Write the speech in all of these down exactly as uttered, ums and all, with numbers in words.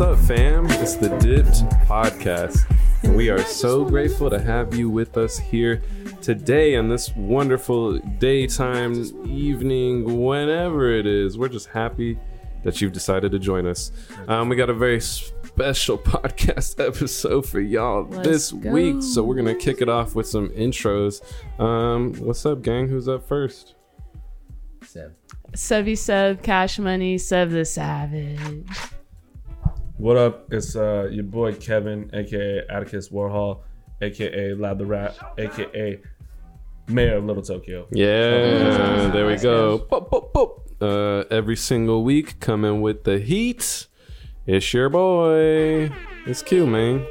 What's up, fam? It's the Dipped Podcast. We are so grateful to have you with us here today on this wonderful daytime, evening, whenever it is. We're just happy that you've decided to join us. Um, we got a very special podcast episode for y'all Let's this go. week, so we're gonna kick it off with some intros. Um, what's up, gang? Who's up first? Seb. Subby Sub, Cash Money, Sub the Savage. What up? It's uh, your boy Kevin, aka Atticus Warhol, aka Lab the Rat, aka Mayor of Little Tokyo. Yeah, there we go. Boop, boop, boop. Uh, every single week, coming with the heat. It's your boy. It's Q, man.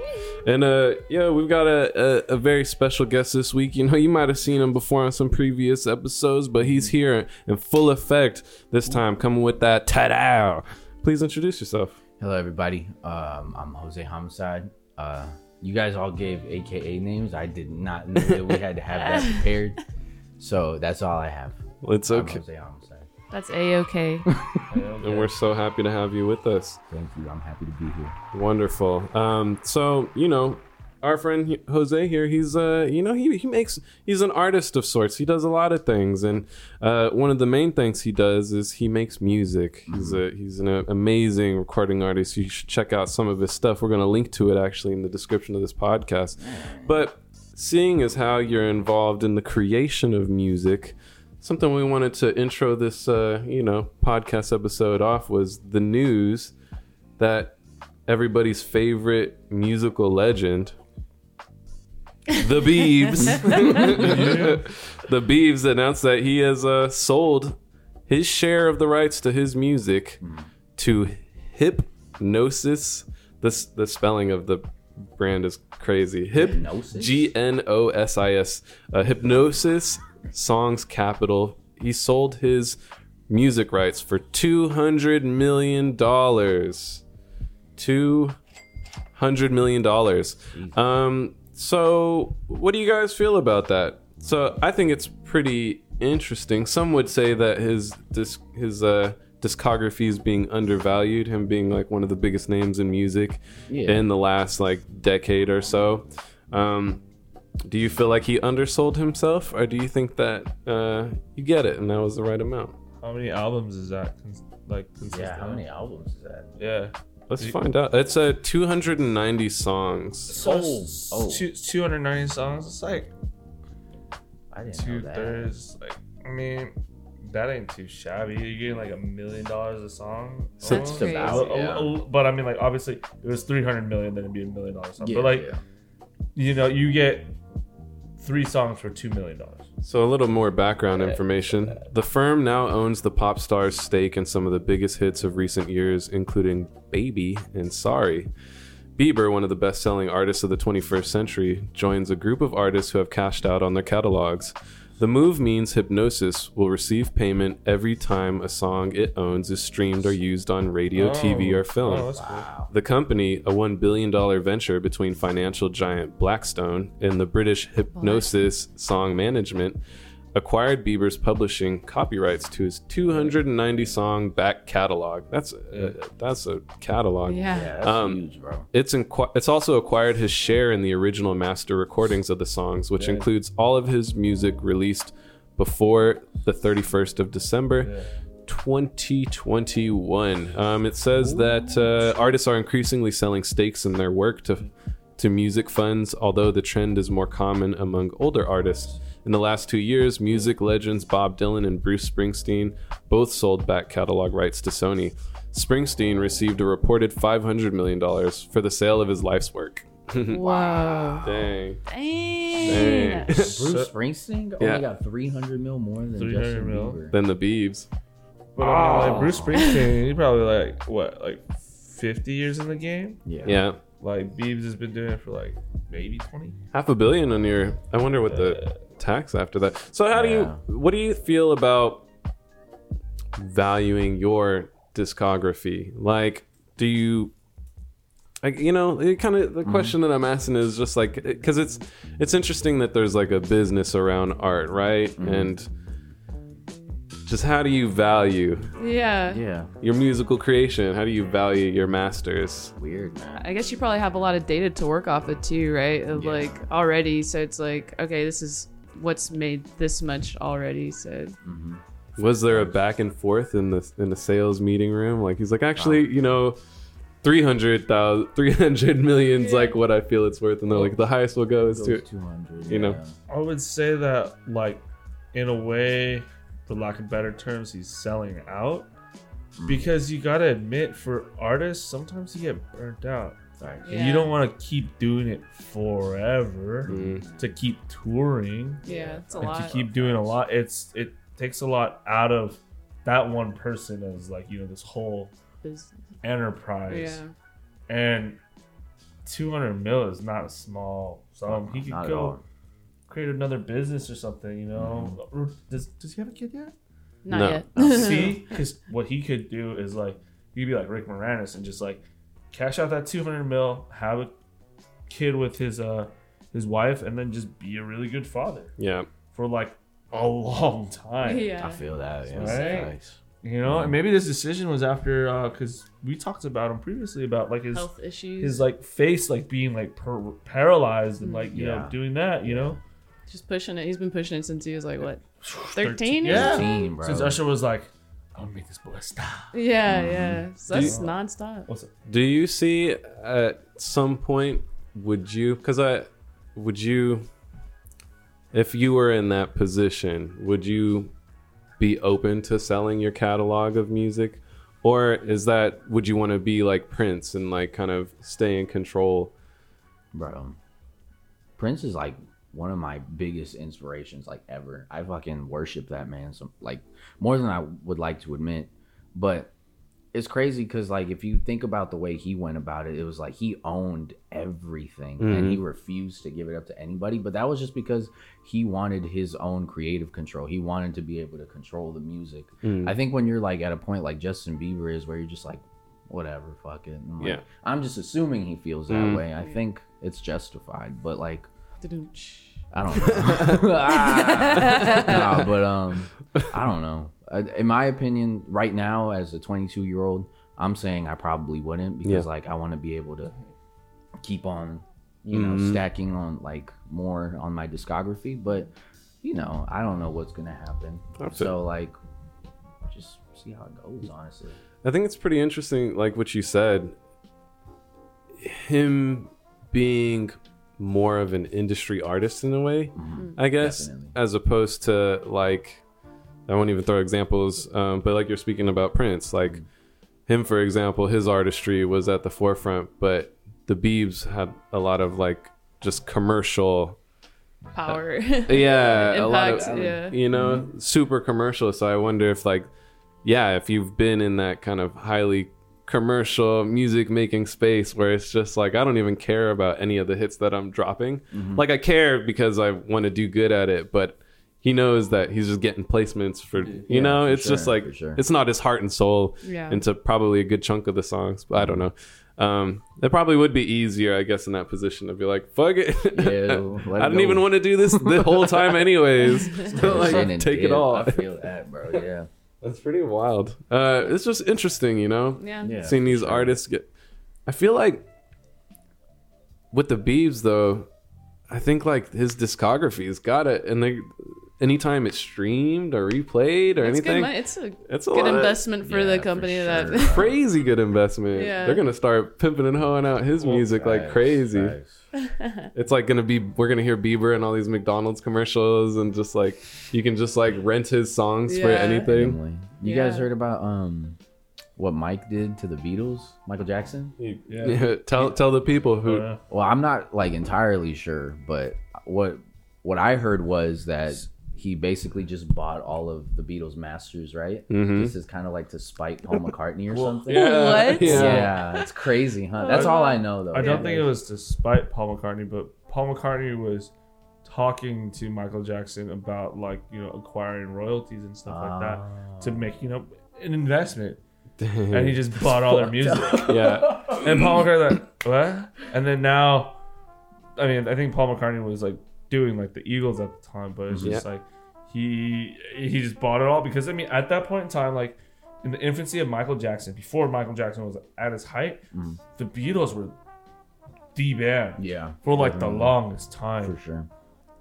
And uh, yeah, we've got a, a, a very special guest this week. You know, you might have seen him before on some previous episodes, but he's here in full effect this time, coming with that ta-da. Please introduce yourself. Hello, everybody. Um, I'm Jose Homicide. Uh, you guys all gave A K A names. I did not know that we had to have that prepared. So that's all I have. It's okay. I'm Jose Homicide. That's A-OK. And we're so happy to have you with us. Thank you. I'm happy to be here. Wonderful. Um, so, you know, our friend Jose here, he's, uh, you know, he, he makes, he's an artist of sorts. He does a lot of things. And uh, one of the main things he does is he makes music. He's a, he's an amazing recording artist. You should check out some of his stuff. We're going to link to it actually in the description of this podcast. But seeing as how you're involved in the creation of music, something we wanted to intro this, uh, you know, podcast episode off was the news that everybody's favorite musical legend, The Beebs. The Beebs announced that he has uh, sold his share of the rights to his music to Hipgnosis. This the spelling of the brand is crazy. Hip G N O S I S. Uh, Hipgnosis Songs Capital. He sold his music rights for two hundred million dollars. Two hundred million dollars. Um. So what do you guys feel about that? So I think it's pretty interesting. Some would say that his disc, his uh, discography is being undervalued, him being like one of the biggest names in music yeah. in the last like decade or so. Um, do you feel like he undersold himself, or do you think that uh, you get it and that was the right amount? How many albums is that? Cons- like consistent? Yeah, how many albums is that? Yeah. Let's find out. It's a uh, two hundred ninety songs. So, oh, two, two hundred ninety songs. It's like I didn't two know that. thirds. Like, I mean, that ain't too shabby. You're getting like a million dollars a song. So that's crazy. About, yeah. But I mean, like obviously, if it was three hundred million, then it'd be a million dollar song. Yeah, but like, yeah. you know, you get three songs for two million dollars. So a little more background information. The firm now owns the pop star's stake in some of the biggest hits of recent years, including Baby and Sorry. Bieber, one of the best-selling artists of the twenty-first century, joins a group of artists who have cashed out on their catalogs. The move means Hipgnosis will receive payment every time a song it owns is streamed or used on radio, oh, T V, or film. Oh, wow. The company, a one billion dollars venture between financial giant Blackstone and the British Hipgnosis Song Management, acquired Bieber's publishing copyrights to his two hundred ninety song back catalog. That's a, yeah. that's a catalog. Yeah, yeah that's um, huge, bro. It's, inqu- it's also acquired his share in the original master recordings of the songs, which yeah. includes all of his music released before the thirty-first of December, yeah. twenty twenty-one. Um, it says Ooh. that uh, artists are increasingly selling stakes in their work to to music funds, although the trend is more common among older artists. In the last two years, music legends Bob Dylan and Bruce Springsteen both sold back catalog rights to Sony. Springsteen received a reported five hundred million dollars for the sale of his life's work. Wow. Dang. Dang. Dang. Bruce Springsteen only yeah. got three hundred mil more than Justin mil. Bieber. Than the Biebs. But I mean, like Bruce Springsteen, he's probably like, what, like fifty years in the game? Yeah. Yeah. Like Biebs has been doing it for like maybe twenty? Half a billion on your, I wonder what the... Uh, tax after that. So how do yeah. you what do you feel about valuing your discography? Like, do you like you know it kind of the mm-hmm. question that I'm asking is just like, because it's it's interesting that there's like a business around art, right? Mm-hmm. And Just how do you value yeah. yeah. your musical creation? How do you value your masters? Weird, man. I guess you probably have a lot of data to work off of too, right? Of yeah. like already. So it's like, okay, this is what's made this much already. So mm-hmm. was there a back and forth in the in the sales meeting room? Like he's like, actually, wow. you know, three hundred thousand, three hundred million's like what I feel it's worth, and they're like the highest will go is to two hundred. You know, yeah. I would say that like in a way, for lack of better terms, he's selling out because you gotta admit, for artists, sometimes you get burnt out. Like, yeah. You don't want to keep doing it forever mm. to keep touring. Yeah, it's a and lot. To keep doing a lot, it's it takes a lot out of that one person as like you know this whole. Enterprise, yeah. and two hundred mil is not a small sum. He could not go create another business or something, you know. Mm. Does Does he have a kid yet? Not no. yet. No. See, because what he could do is like he'd be like Rick Moranis and just like cash out that two hundred mil, have a kid with his uh his wife, and then just be a really good father. Yeah, for like a long time. Yeah, I feel that. Yeah, right? Nice. You know, and maybe this decision was after, because uh, we talked about him previously about like his health issues, his like face like being like per- paralyzed and like you yeah. know doing that, you know, just pushing it. He's been pushing it since he was like what, thirteen? Yeah, thirteen, bro. Since Usher was like, I'm gonna make this boy stop. Yeah, mm-hmm. yeah, so that's nonstop. Do you see at some point would you? Because I would you, if you were in that position, would you? Be open to selling your catalog of music, or is that would you want to be like Prince and like kind of stay in control? Bro, Prince is like one of my biggest inspirations like ever. I fucking worship that man some like more than I would like to admit, but it's crazy because like if you think about the way he went about it, it was like he owned everything mm-hmm. and he refused to give it up to anybody, but that was just because he wanted his own creative control. He wanted to be able to control the music. Mm-hmm. I think when you're like at a point like Justin Bieber is where you're just like whatever, fuck it, I'm like, yeah I'm just assuming he feels that mm-hmm. way. I think it's justified, but like I don't know. ah, nah, but um I don't know. In my opinion, right now, as a twenty-two-year-old, I'm saying I probably wouldn't because, yeah. like, I want to be able to keep on, you mm-hmm. know, stacking on, like, more on my discography. But, you know, I don't know what's going to happen. That's so, it. like, just see how it goes, honestly. I think it's pretty interesting, like, what you said. Him being more of an industry artist in a way, mm-hmm. I guess, Definitely. as opposed to, like... I won't even throw examples, um, but like you're speaking about Prince, like him, for example, his artistry was at the forefront, but the Biebs had a lot of like just commercial power. Uh, yeah. Impact, a lot of, yeah. you know, mm-hmm. super commercial. So I wonder if like, yeah, if you've been in that kind of highly commercial music making space where it's just like I don't even care about any of the hits that I'm dropping. Mm-hmm. Like I care because I want to do good at it, but he knows that he's just getting placements for, you yeah, know, for it's sure, just like, sure. it's not his heart and soul yeah. into probably a good chunk of the songs. But I don't know. Um, it probably would be easier, I guess, in that position to be like, fuck it. Yo, I didn't go. even want to do this the whole time anyways. So like, take dip. it all. I feel that, bro. Yeah. That's pretty wild. Uh, it's just interesting, you know, yeah. Yeah, seeing these sure. artists get, I feel like with the Biebs though, I think like his discography's got it. And they, anytime it's streamed or replayed or it's anything, good, it's a, it's a good investment for yeah, the company. For sure, that crazy good investment. Yeah. They're gonna start pimping and hoeing out his oh, music nice, like crazy. Nice. It's like gonna be we're gonna hear Bieber in all these McDonald's commercials and just like you can just like rent his songs yeah. for anything. You yeah. guys heard about um what Mike did to the Beatles? Michael Jackson. Yeah. yeah tell tell the people who. Uh, well, I'm not like entirely sure, but what what I heard was that. He basically just bought all of the Beatles masters, right? Mm-hmm. This is kind of like to spite Paul McCartney or well, something. Yeah. What? Yeah. yeah, it's crazy, huh? That's I all I know, though. I don't yeah. think it was to spite Paul McCartney, but Paul McCartney was talking to Michael Jackson about like you know acquiring royalties and stuff uh, like that to make you know an investment. Dang. And he just bought all their music. yeah, and Paul McCartney like what? And then now, I mean, I think Paul McCartney was like. doing like the Eagles at the time, but it's just yeah. like He he just bought it all because, I mean, at that point in time, like, in the infancy of Michael Jackson, before Michael Jackson was at his height, mm. the Beatles were the band yeah. for, like, mm-hmm. the longest time. For sure.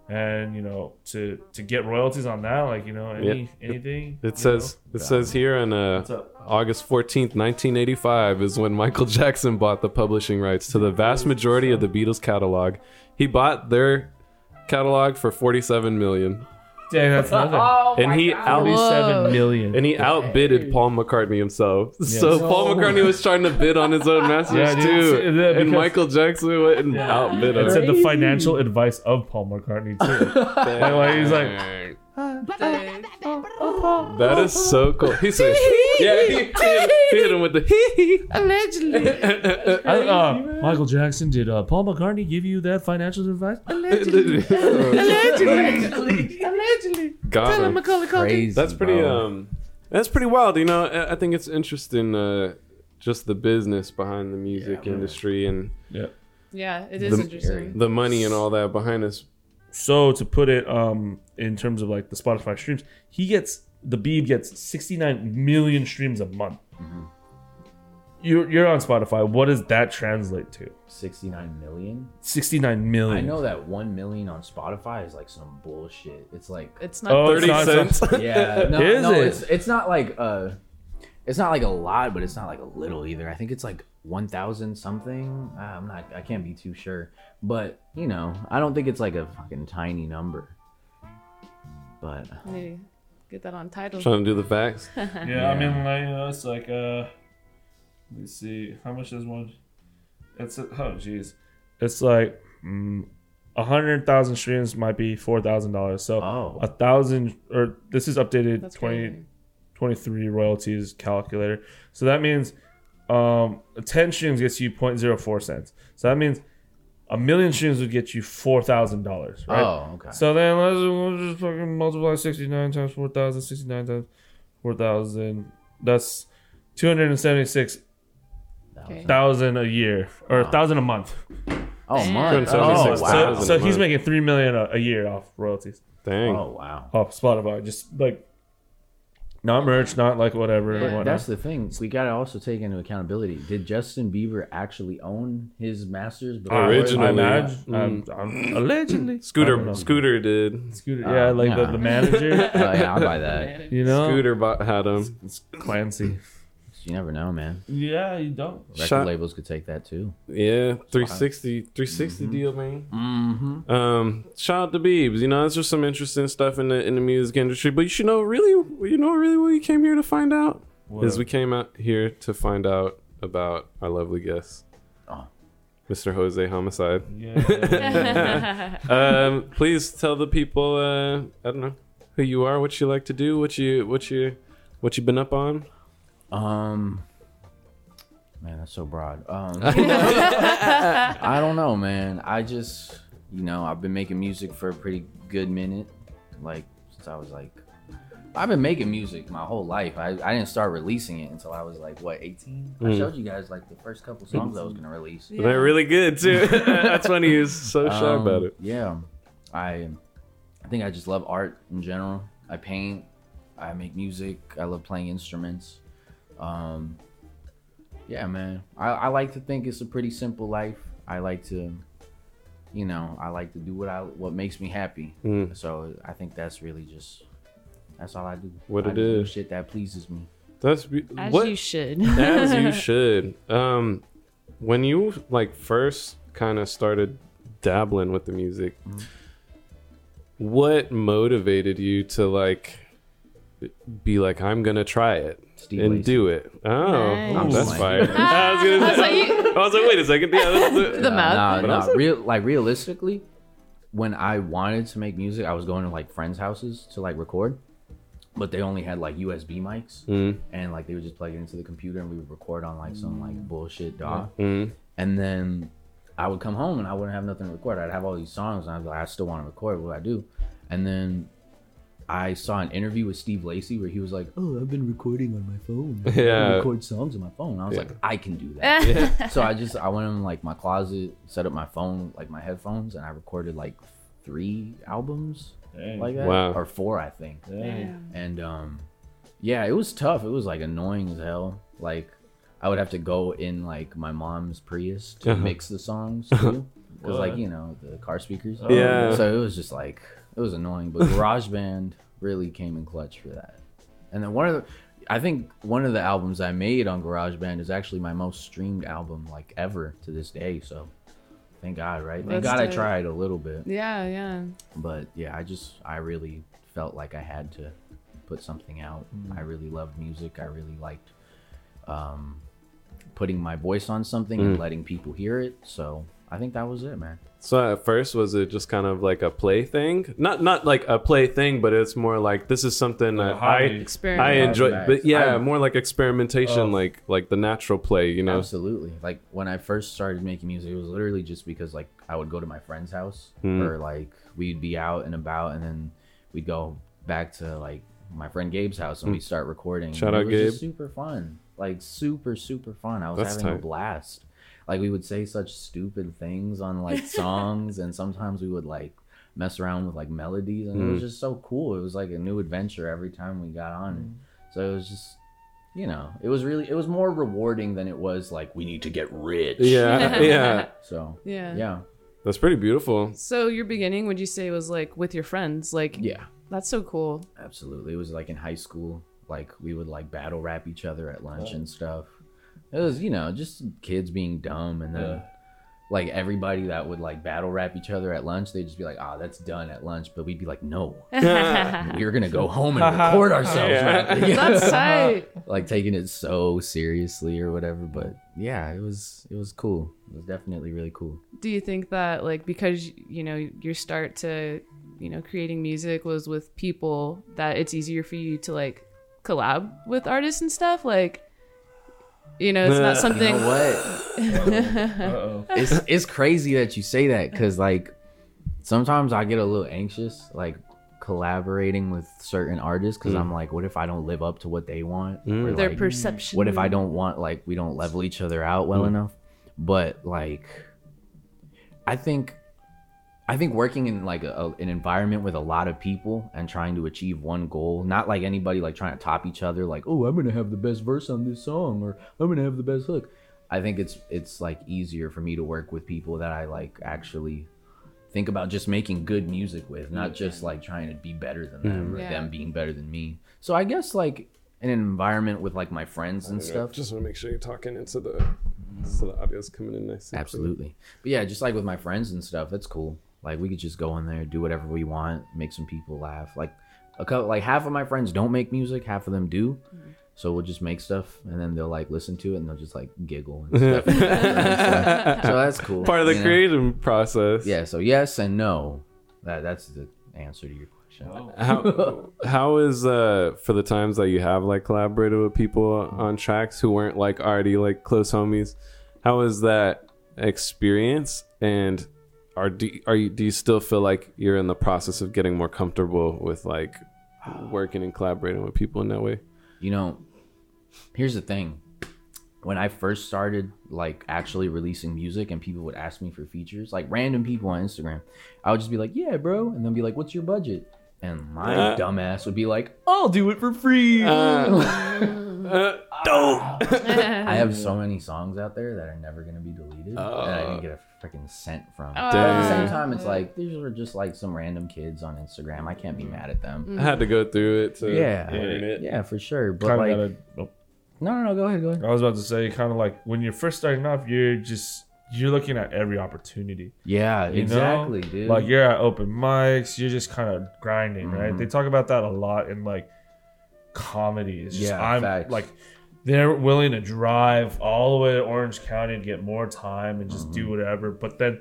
And, you know, to, to get royalties on that, like, you know, any yep. anything. It says know? it says here on uh, August fourteenth, nineteen eighty-five is when Michael Jackson bought the publishing rights to the vast majority of the Beatles catalog. He bought their catalog for forty-seven million dollars. Dang, that's nothing. Oh, and he out- forty-seven million. And he outbidded Paul McCartney himself. Yes. So oh. Paul McCartney was trying to bid on his own masters yeah, too. And because Michael Jackson went and yeah. outbid him. It said the financial advice of Paul McCartney too. Like, he's like, that is so cool. He said, yeah, he hit, he hit him with the hee hee. Allegedly. I, uh, Michael Jackson, did uh, Paul McCartney give you that financial advice? Allegedly. Allegedly. Allegedly. Got him. Crazy, that's pretty, um, that's pretty wild. You know, I, I think it's interesting, uh, just the business behind the music yeah, industry and yeah, yeah, it is the, interesting. The money and all that behind us. So to put it um, in terms of like the Spotify streams, he gets the Beeb gets sixty-nine million streams a month. Mm-hmm. You're you're on Spotify. What does that translate to? sixty-nine million? sixty-nine million. I know that one million on Spotify is like some bullshit. It's like it's not oh, thirty cents. Some, yeah, no, is no, it? it's it's not like uh, it's not like a lot, but it's not like a little either. I think it's like one thousand something. I'm not, I can't be too sure, but you know, I don't think it's like a fucking tiny number, but maybe get that on Tidal. Trying to do the facts. yeah, yeah, I mean, like, you know, it's like, uh, let me see, how much is one? It's, oh, geez. It's like mm, one hundred thousand streams might be four thousand dollars. So, oh. a thousand, or this is updated That's twenty twenty-three royalties calculator. So that means Um, ten streams gets you zero point zero four cents. So that means a million streams would get you four thousand dollars, right? Oh, okay. So then let's we'll just fucking multiply sixty-nine times four thousand, sixty-nine times four thousand. That's two hundred seventy-six thousand okay. a year, or one thousand wow. a month. Oh, a month. Oh, wow. So, so he's making three million dollars a, a year off royalties. Dang. Oh, wow. Off Spotify. Just like, not merch, not like whatever. Yeah, that's the thing. We got to also take into accountability. Did Justin Bieber actually own his masters? Originally. Mm. I'm, I'm, allegedly. Scooter Scooter did. Scooter, uh, yeah, like nah. the, the manager. Oh, yeah, I'll buy that. You know? Scooter bought, had him. It's Clancy. You never know, man. Yeah, you don't. Record Shot. labels could take that too. Yeah, three sixty mm-hmm. deal, man. Mm-hmm. Um, shout out to Biebs. You know, it's just some interesting stuff in the in the music industry. But you should know, really, you know, really, what we came here to find out what? is we came out here to find out about our lovely guest, oh. Mister Jose Homicide. Yeah. um, please tell the people, uh, I don't know, who you are, what you like to do, what you what you what you've been up on. Um, man, that's so broad. Um, I don't know, man. I just, you know, I've been making music for a pretty good minute. Like, since I was like, I've been making music my whole life. I, I didn't start releasing it until I was like, what, eighteen? Mm. I showed you guys like the first couple songs I was going to release. Yeah. They're really good too. That's funny. He was so shy um, about it. Yeah. I, I think I just love art in general. I paint, I make music. I love playing instruments. Um, yeah, man, I, I like to think it's a pretty simple life. I like to, you know, I like to do what I, what makes me happy. Mm. So I think that's really just, that's all I do. What I it do is. Shit that pleases me. That's be- As what? you should. As you should. Um, when you like first kind of started dabbling with the music, mm. what motivated you to like, be like, I'm going to try it? Steve and Lacy. do it. Oh, nice. That's fire. I was gonna say, I, was like, I was like, wait a second. Yeah, that's the, the mouth. Nah, nah, nah. Real, like realistically, when I wanted to make music, I was going to like friends' houses to like record, but they only had like U S B mics, mm. and like they would just plug it into the computer and we would record on like some like bullshit D A W. Mm. And then I would come home and I wouldn't have nothing to record. I'd have all these songs and I'd be like, I still want to record. What do I do? And then I saw an interview with Steve Lacy where he was like, oh, I've been recording on my phone. Yeah. I record songs on my phone. And I was yeah. like, I can do that. Yeah. So I just, I went in like my closet, set up my phone, like my headphones, and I recorded like three albums Dang. Like that. Wow. Or four, I think. Dang. And um, yeah, it was tough. It was like annoying as hell. Like I would have to go in like my mom's Prius to uh-huh. mix the songs too. Because like, you know, the car speakers. Oh, yeah. So it was just like, it was annoying. But GarageBand really came in clutch for that. And then one of the, I think one of the albums I made on GarageBand is actually my most streamed album like ever to this day. So thank God, right? Thank Let's God I tried a little bit. Yeah, yeah. But yeah, I just, I really felt like I had to put something out. Mm. I really loved music. I really liked um, putting my voice on something mm. and letting people hear it. So I think that was it, man. So at first, was it just kind of like a play thing? Not not like a play thing, but it's more like this is something that I I enjoy. But yeah, I, more like experimentation, oh, like like the natural play, you know? Absolutely. Like when I first started making music, it was literally just because like I would go to my friend's house mm. or like we'd be out and about, and then we'd go back to like my friend Gabe's house and mm. we'd start recording. Shout out Gabe. It was just super fun. Like super, super fun. I was That's having tight. a blast. Like we would say such stupid things on like songs, and sometimes we would like mess around with like melodies, and mm. it was just so cool. It was like a new adventure every time we got on it. So it was just, you know, it was really, it was more rewarding than it was like we need to get rich. Yeah, yeah. So yeah, yeah. That's pretty beautiful. So your beginning, would you say, was like with your friends? Like yeah, that's so cool. Absolutely, it was like in high school. Like we would like battle rap each other at lunch oh. and stuff. It was, you know, just kids being dumb, and then yeah. like everybody that would like battle rap each other at lunch, they'd just be like, "Ah, that's done at lunch," but we'd be like, "No, we're gonna go home and record ourselves." Yeah. Right? That's tight. Like taking it so seriously or whatever, but yeah, it was it was cool. It was definitely really cool. Do you think that like because you know your start to you know creating music was with people that it's easier for you to like collab with artists and stuff like? You know, it's not something. You know what? Uh-oh. Uh-oh. It's it's crazy that you say that because like sometimes I get a little anxious like collaborating with certain artists because mm. I'm like, what if I don't live up to what they want? Mm. Or, Their like, perception. What if I don't want like we don't level each other out well mm. enough? But like, I think, I think working in like a, a, an environment with a lot of people and trying to achieve one goal, not like anybody like trying to top each other, like, oh, I'm going to have the best verse on this song or I'm going to have the best hook. I think it's, it's like easier for me to work with people that I like actually think about just making good music with, not just like trying to be better than them mm-hmm. or yeah. them being better than me. So I guess like an environment with like my friends and stuff. Just want to make sure you're talking into the, so the audio's coming in nice. Absolutely. But yeah, just like with my friends and stuff, that's cool. Like we could just go in there, do whatever we want, make some people laugh. Like a couple, like half of my friends don't make music, half of them do. Mm-hmm. So we'll just make stuff, and then they'll like listen to it, and they'll just like giggle and stuff. and stuff. So that's cool. Part of the creative process. Yeah. So yes and no. That that's the answer to your question. Oh. how how is uh for the times that you have like collaborated with people on tracks who weren't like already like close homies? How is that experience and? Are do you, are you do you still feel like you're in the process of getting more comfortable with like working and collaborating with people in that way? You know, here's the thing. When I first started like actually releasing music and people would ask me for features, like random people on Instagram, I would just be like, "Yeah, bro," and then be like, "What's your budget?" And my uh, dumbass would be like, "I'll do it for free." Uh, uh, Dope. I have so many songs out there that are never gonna be deleted uh, and I didn't get a freaking cent from. But at the same time, it's like these are just like some random kids on Instagram. I can't be mad at them. I had to go through it to yeah, it. yeah, for sure. But kinda like, gotta, oh. no, no, no, go ahead, go ahead. I was about to say, kind of like when you're first starting off, you're just. You're looking at every opportunity. Yeah, you exactly, know? dude. Like, you're at open mics. You're just kind of grinding, mm-hmm. right? They talk about that a lot in, like, comedy. It's just, yeah, I'm, facts. Like, they're willing to drive all the way to Orange County to get more time and just mm-hmm. do whatever. But then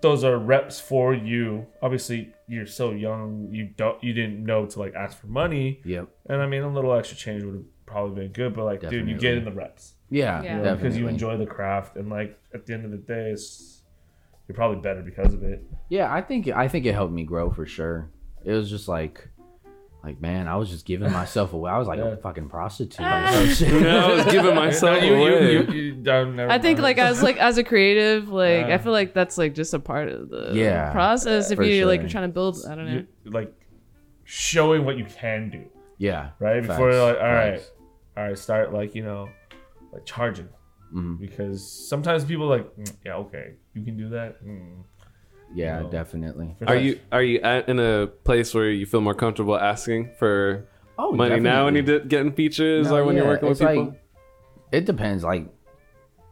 those are reps for you. Obviously, you're so young. You don't. You didn't know to, like, ask for money. Yep. And, I mean, a little extra change would have probably been good. But, like, Definitely. dude, you get in the reps. Yeah, yeah. You know, because you enjoy the craft, and like at the end of the day, it's, you're probably better because of it. Yeah, I think I think it helped me grow for sure. It was just like Like, man, I was just giving myself away. I was like yeah. a fucking prostitute. No, I was giving myself no, you, away. You, you, you don't, never I think, mind. Like, as like as a creative, like, yeah. I feel like that's like just a part of the yeah, process. If you're sure. like trying to build, I don't know, you, like showing what you can do. Yeah. Right. Facts. Before you're like, all right, facts. all right, start like you know, like charging, mm-hmm. because sometimes people are like, mm, yeah, okay, you can do that. Mm. Yeah, you know, definitely. Are you are you at, in a place where you feel more comfortable asking for oh, money definitely. now when you're getting features no, or when yeah. you're working it's with people? Like, it depends. Like,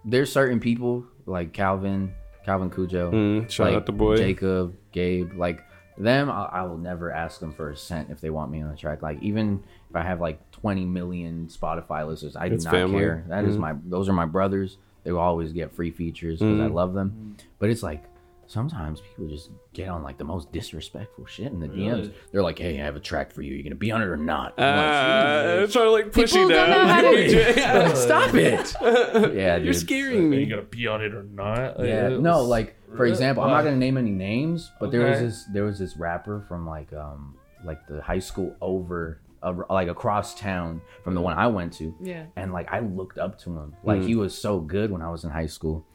there's certain people like Calvin, Calvin Cujo, mm, shout like, out the boy, Jacob, Gabe. Like them, I, I will never ask them for a cent if they want me on the track. Like even if I have like twenty million Spotify listeners, I do it's not family. care. That mm-hmm. is my those are my brothers. They will always get free features because mm-hmm. I love them. Mm-hmm. But it's like. Sometimes people just get on like the most disrespectful shit in the really? D Ms. They're like, "Hey, I have a track for you. You're gonna be on it or not?" I'm uh, like, trying to like push you down. It. Stop it! Yeah, you're dude. scaring me. Are you gonna be on it or not? Like, yeah, no. Like for example, I'm not gonna name any names, but okay. there was this there was this rapper from like um like the high school over. Uh, like across town from the one I went to, yeah. And like I looked up to him, like mm. he was so good when I was in high school,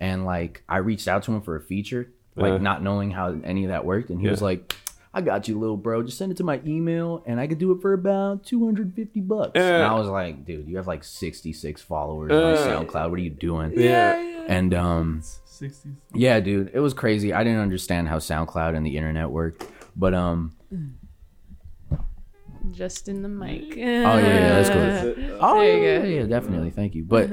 and like I reached out to him for a feature, like uh, not knowing how any of that worked, and he yeah. was like, "I got you, little bro. Just send it to my email, and I could do it for about two hundred fifty bucks." Uh, and I was like, "Dude, you have like sixty six followers uh, on SoundCloud. What are you doing?" Yeah, yeah. And um, sixty. Yeah, dude, it was crazy. I didn't understand how SoundCloud and the internet worked, but um. Mm. Just in the mic. Oh yeah, yeah that's cool. Oh yeah, yeah, definitely. Thank you. But,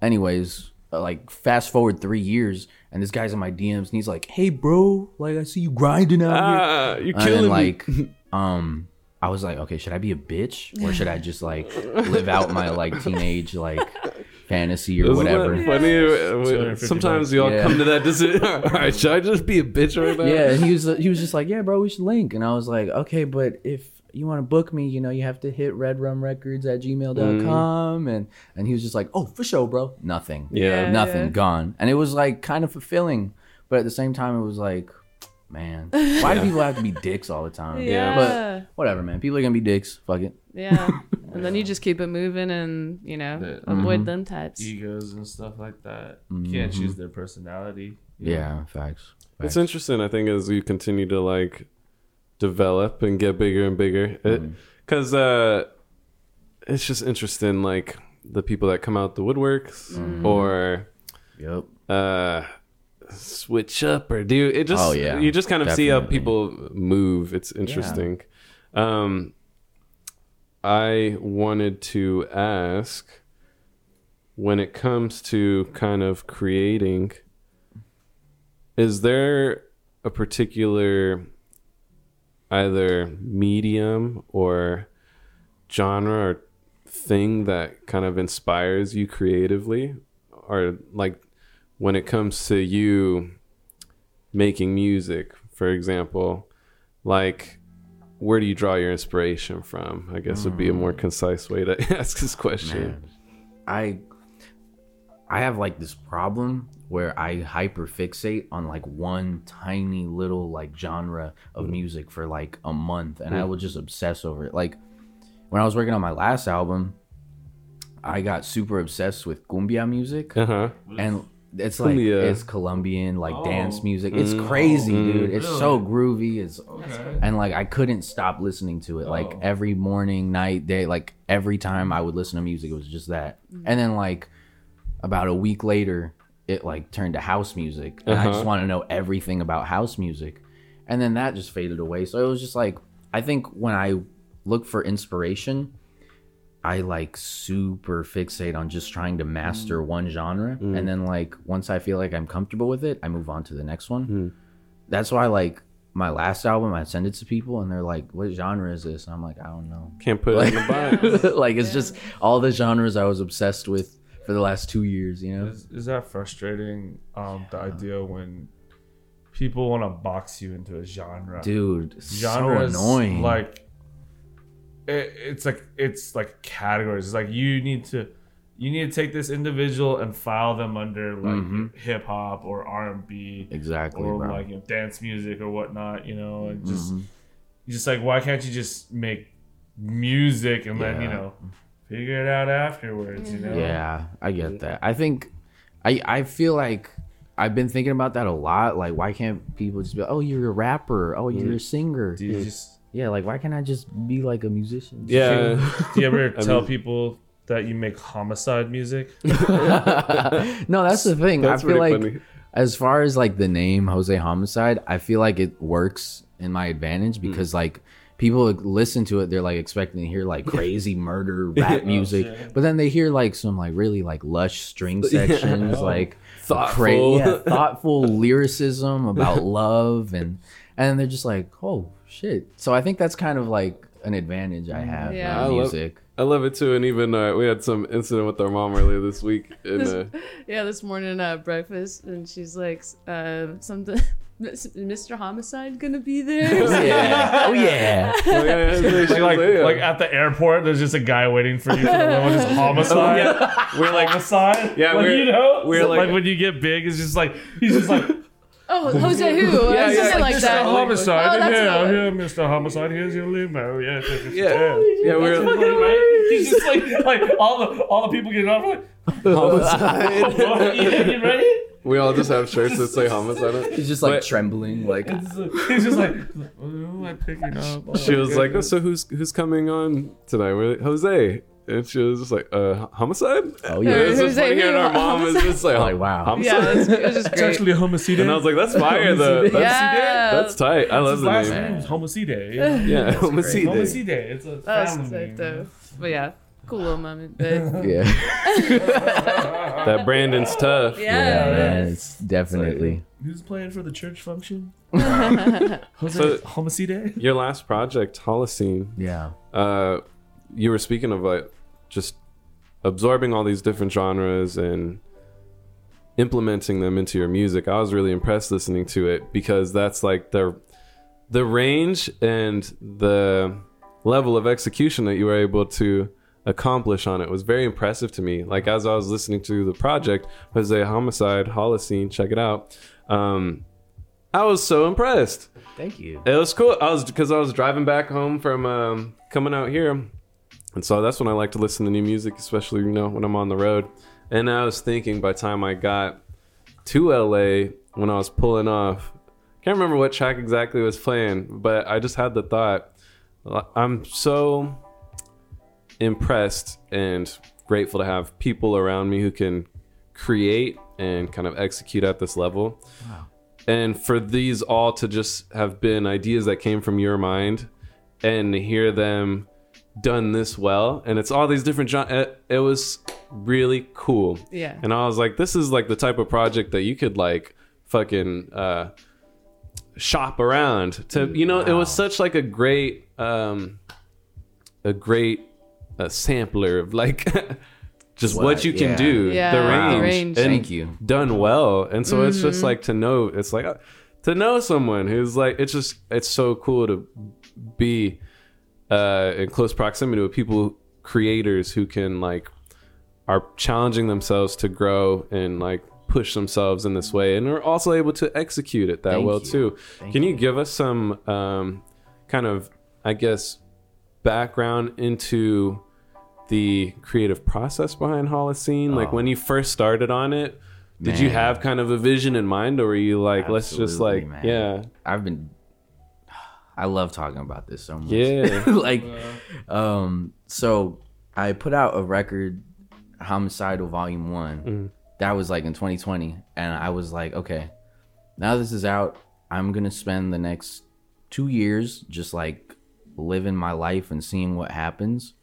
anyways, like fast forward three years, and this guy's in my D Ms, and he's like, "Hey, bro, like I see you grinding out ah, here. You're and killing then, like, me." Um, I was like, "Okay, should I be a bitch or should I just like live out my like teenage like fantasy or Isn't whatever?" Funny. Sometimes y'all yeah. come to that decision. All right, should I just be a bitch or about? Yeah, and he was he was just like, "Yeah, bro, we should link," and I was like, "Okay, but if." You want to book me, you know, you have to hit redrumrecords at gmail dot com. Mm. And, and he was just like, oh, for sure, bro. Nothing. Yeah. Nothing. Yeah. Gone. And it was like kind of fulfilling. But at the same time, it was like, man, why do people have to be dicks all the time? Yeah. But whatever, man. People are going to be dicks. Fuck it. Yeah. And then you just keep it moving and, you know, the, avoid mm-hmm. them types. Egos and stuff like that. Mm-hmm. You can't choose their personality. Yeah. Know? Facts. It's interesting, I think, as you continue to like, develop and get bigger and bigger because mm. uh it's just interesting like the people that come out the woodworks mm. or yep uh switch up or do it just oh, yeah. you just kind of Definitely. see how people move. It's interesting. yeah. um I wanted to ask, when it comes to kind of creating, is there a particular either medium or genre or thing that kind of inspires you creatively, or like when it comes to you making music, for example, like where do you draw your inspiration from? I guess mm. would be a more concise way to ask this question. Man. I I have like this problem where I hyperfixate on like one tiny little like genre of music for like a month, and mm. I will just obsess over it. Like when I was working on my last album, I got super obsessed with cumbia music, uh-huh. and it's like cumbia. It's Colombian like oh. dance music. It's mm. crazy, mm. dude. It's really? so groovy. It's okay. And like I couldn't stop listening to it. Oh. Like every morning, night, day, like every time I would listen to music, it was just that. Mm. And then like about a week later, it like turned to house music, and uh-huh. I just want to know everything about house music, and then that just faded away. So it was just like, I think when I look for inspiration, I like super fixate on just trying to master mm. one genre, mm. and then like once I feel like I'm comfortable with it, I move on to the next one. mm. That's why like my last album, I send it to people and they're like, what genre is this? And I'm like, I don't know, can't put like, it in the box. Like it's yeah. just all the genres I was obsessed with for the last two years, you know? Is, is that frustrating? Um, yeah. The idea when people want to box you into a genre, dude, it's so annoying. Like, it, it's like it's like categories. It's like you need to, you need to take this individual and file them under like mm-hmm. hip hop or R and B, exactly, or bro. like you know, dance music or whatnot, you know, and just mm-hmm. just like, why can't you just make music and yeah. then, you know, figure it out afterwards, you know? Yeah, I get that. I think, I, I feel like I've been thinking about that a lot. Like, why can't people just be like, oh, you're a rapper. Oh, you're a singer. Do you just... Yeah, like, why can't I just be like a musician? Yeah. Do you ever tell I mean, people that you make homicide music? No, that's the thing. That's I feel like funny. As far as like the name Jose Homicide, I feel like it works in my advantage because mm. like people listen to it, they're like expecting to hear like crazy murder rap music, oh, but then they hear like some like really like lush string sections, yeah. like thoughtful, cra- yeah, thoughtful lyricism about love, and and they're just like, oh. Shit. So I think that's kind of like an advantage I have yeah. in music. I love, I love it too. And even uh, we had some incident with our mom earlier this week. In, this, uh, yeah, this morning at uh, breakfast, and she's like, uh, something. Mister Homicide gonna be there? Oh yeah! Oh yeah! Oh, yeah. Like, like, like at the airport, there's just a guy waiting for you. For the limo, just Homicide. Oh, yeah. We're like Homicide. Yeah, like, we're, you know, we're like, like when you get big, it's just like he's just like. Oh, Jose who? Yeah, I was yeah, just like, like that. Mister Homicide. Oh, yeah, yeah, Mister Homicide. Here's your limo. Yeah, yeah, yeah. We're like, right? He's just like, like all the all the people getting off like Homicide. Oh, yeah, you ready? We all just have shirts that say Homicide on it. He's just like but, trembling, like he's just like, oh, I'm picking up. Oh, she was goodness. like, oh, so who's who's coming on tonight? We're like, Jose. And she was just like, uh, homicide? Oh, yeah. It was just like, and our mom was just like, oh, wow. Homicide? Yeah, that's, it was just great. It's actually a homicide. And I was like, that's fire, though. That's, yeah. that's tight. I love the name. His last name was Homicide. Yeah, yeah. Homicide. Homicide. It's a family name. Though. But yeah, cool little moment. But... yeah. That Brandon's tough. Yeah, yeah, yeah. It's definitely. It's like, who's playing for the church function? So, Homicide? Your last project, Holocene. Yeah. Uh... You were speaking of like just absorbing all these different genres and implementing them into your music. I was really impressed listening to it because that's like the the range and the level of execution that you were able to accomplish on it was very impressive to me. Like as I was listening to the project, Jose Homicide, Holocene, check it out. Um, I was so impressed. Thank you. It was cool. I was because I was driving back home from um, coming out here. And so that's when I like to listen to new music, especially, you know, when I'm on the road. And I was thinking by the time I got to L A, when I was pulling off, I can't remember what track exactly was playing, but I just had the thought, I'm so impressed and grateful to have people around me who can create and kind of execute at this level. Wow. And for these all to just have been ideas that came from your mind and to hear them done this well, and it's all these different genres. It, it was really cool. Yeah. And I was like, this is like the type of project that you could like fucking uh shop around to, you know. Wow. It was such like a great um a great uh, sampler of like just what, what you yeah. can do. Yeah. The range, the range. And thank you. Done well. And so mm-hmm. it's just like to know it's like uh, to know someone who's like, it's just, it's so cool to be Uh, in close proximity with people, creators who can like are challenging themselves to grow and like push themselves in this way, and are also able to execute it that Thank well you. too. Thank can you, you give us some um, kind of, I guess, background into the creative process behind Holocene? Oh. Like when you first started on it, did man. you have kind of a vision in mind, or were you like, Absolutely, let's just like, man. yeah, I've been. I love talking about this so much. Yeah. Like, um, so I put out a record, Homicidal Volume one. Mm. That was like in twenty twenty. And I was like, okay, now this is out. I'm going to spend the next two years just like living my life and seeing what happens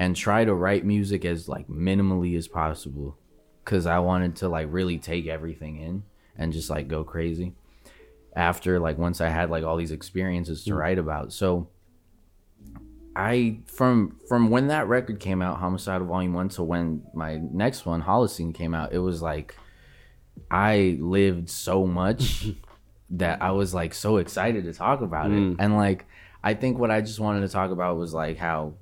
and try to write music as like minimally as possible. Cause I wanted to like really take everything in and just like go crazy. After like once I had like all these experiences to write about. So I from from when that record came out, Homicidal Volume one, to when my next one, Holocene, came out, it was like I lived so much that I was like so excited to talk about mm. it. And like I think what I just wanted to talk about was like how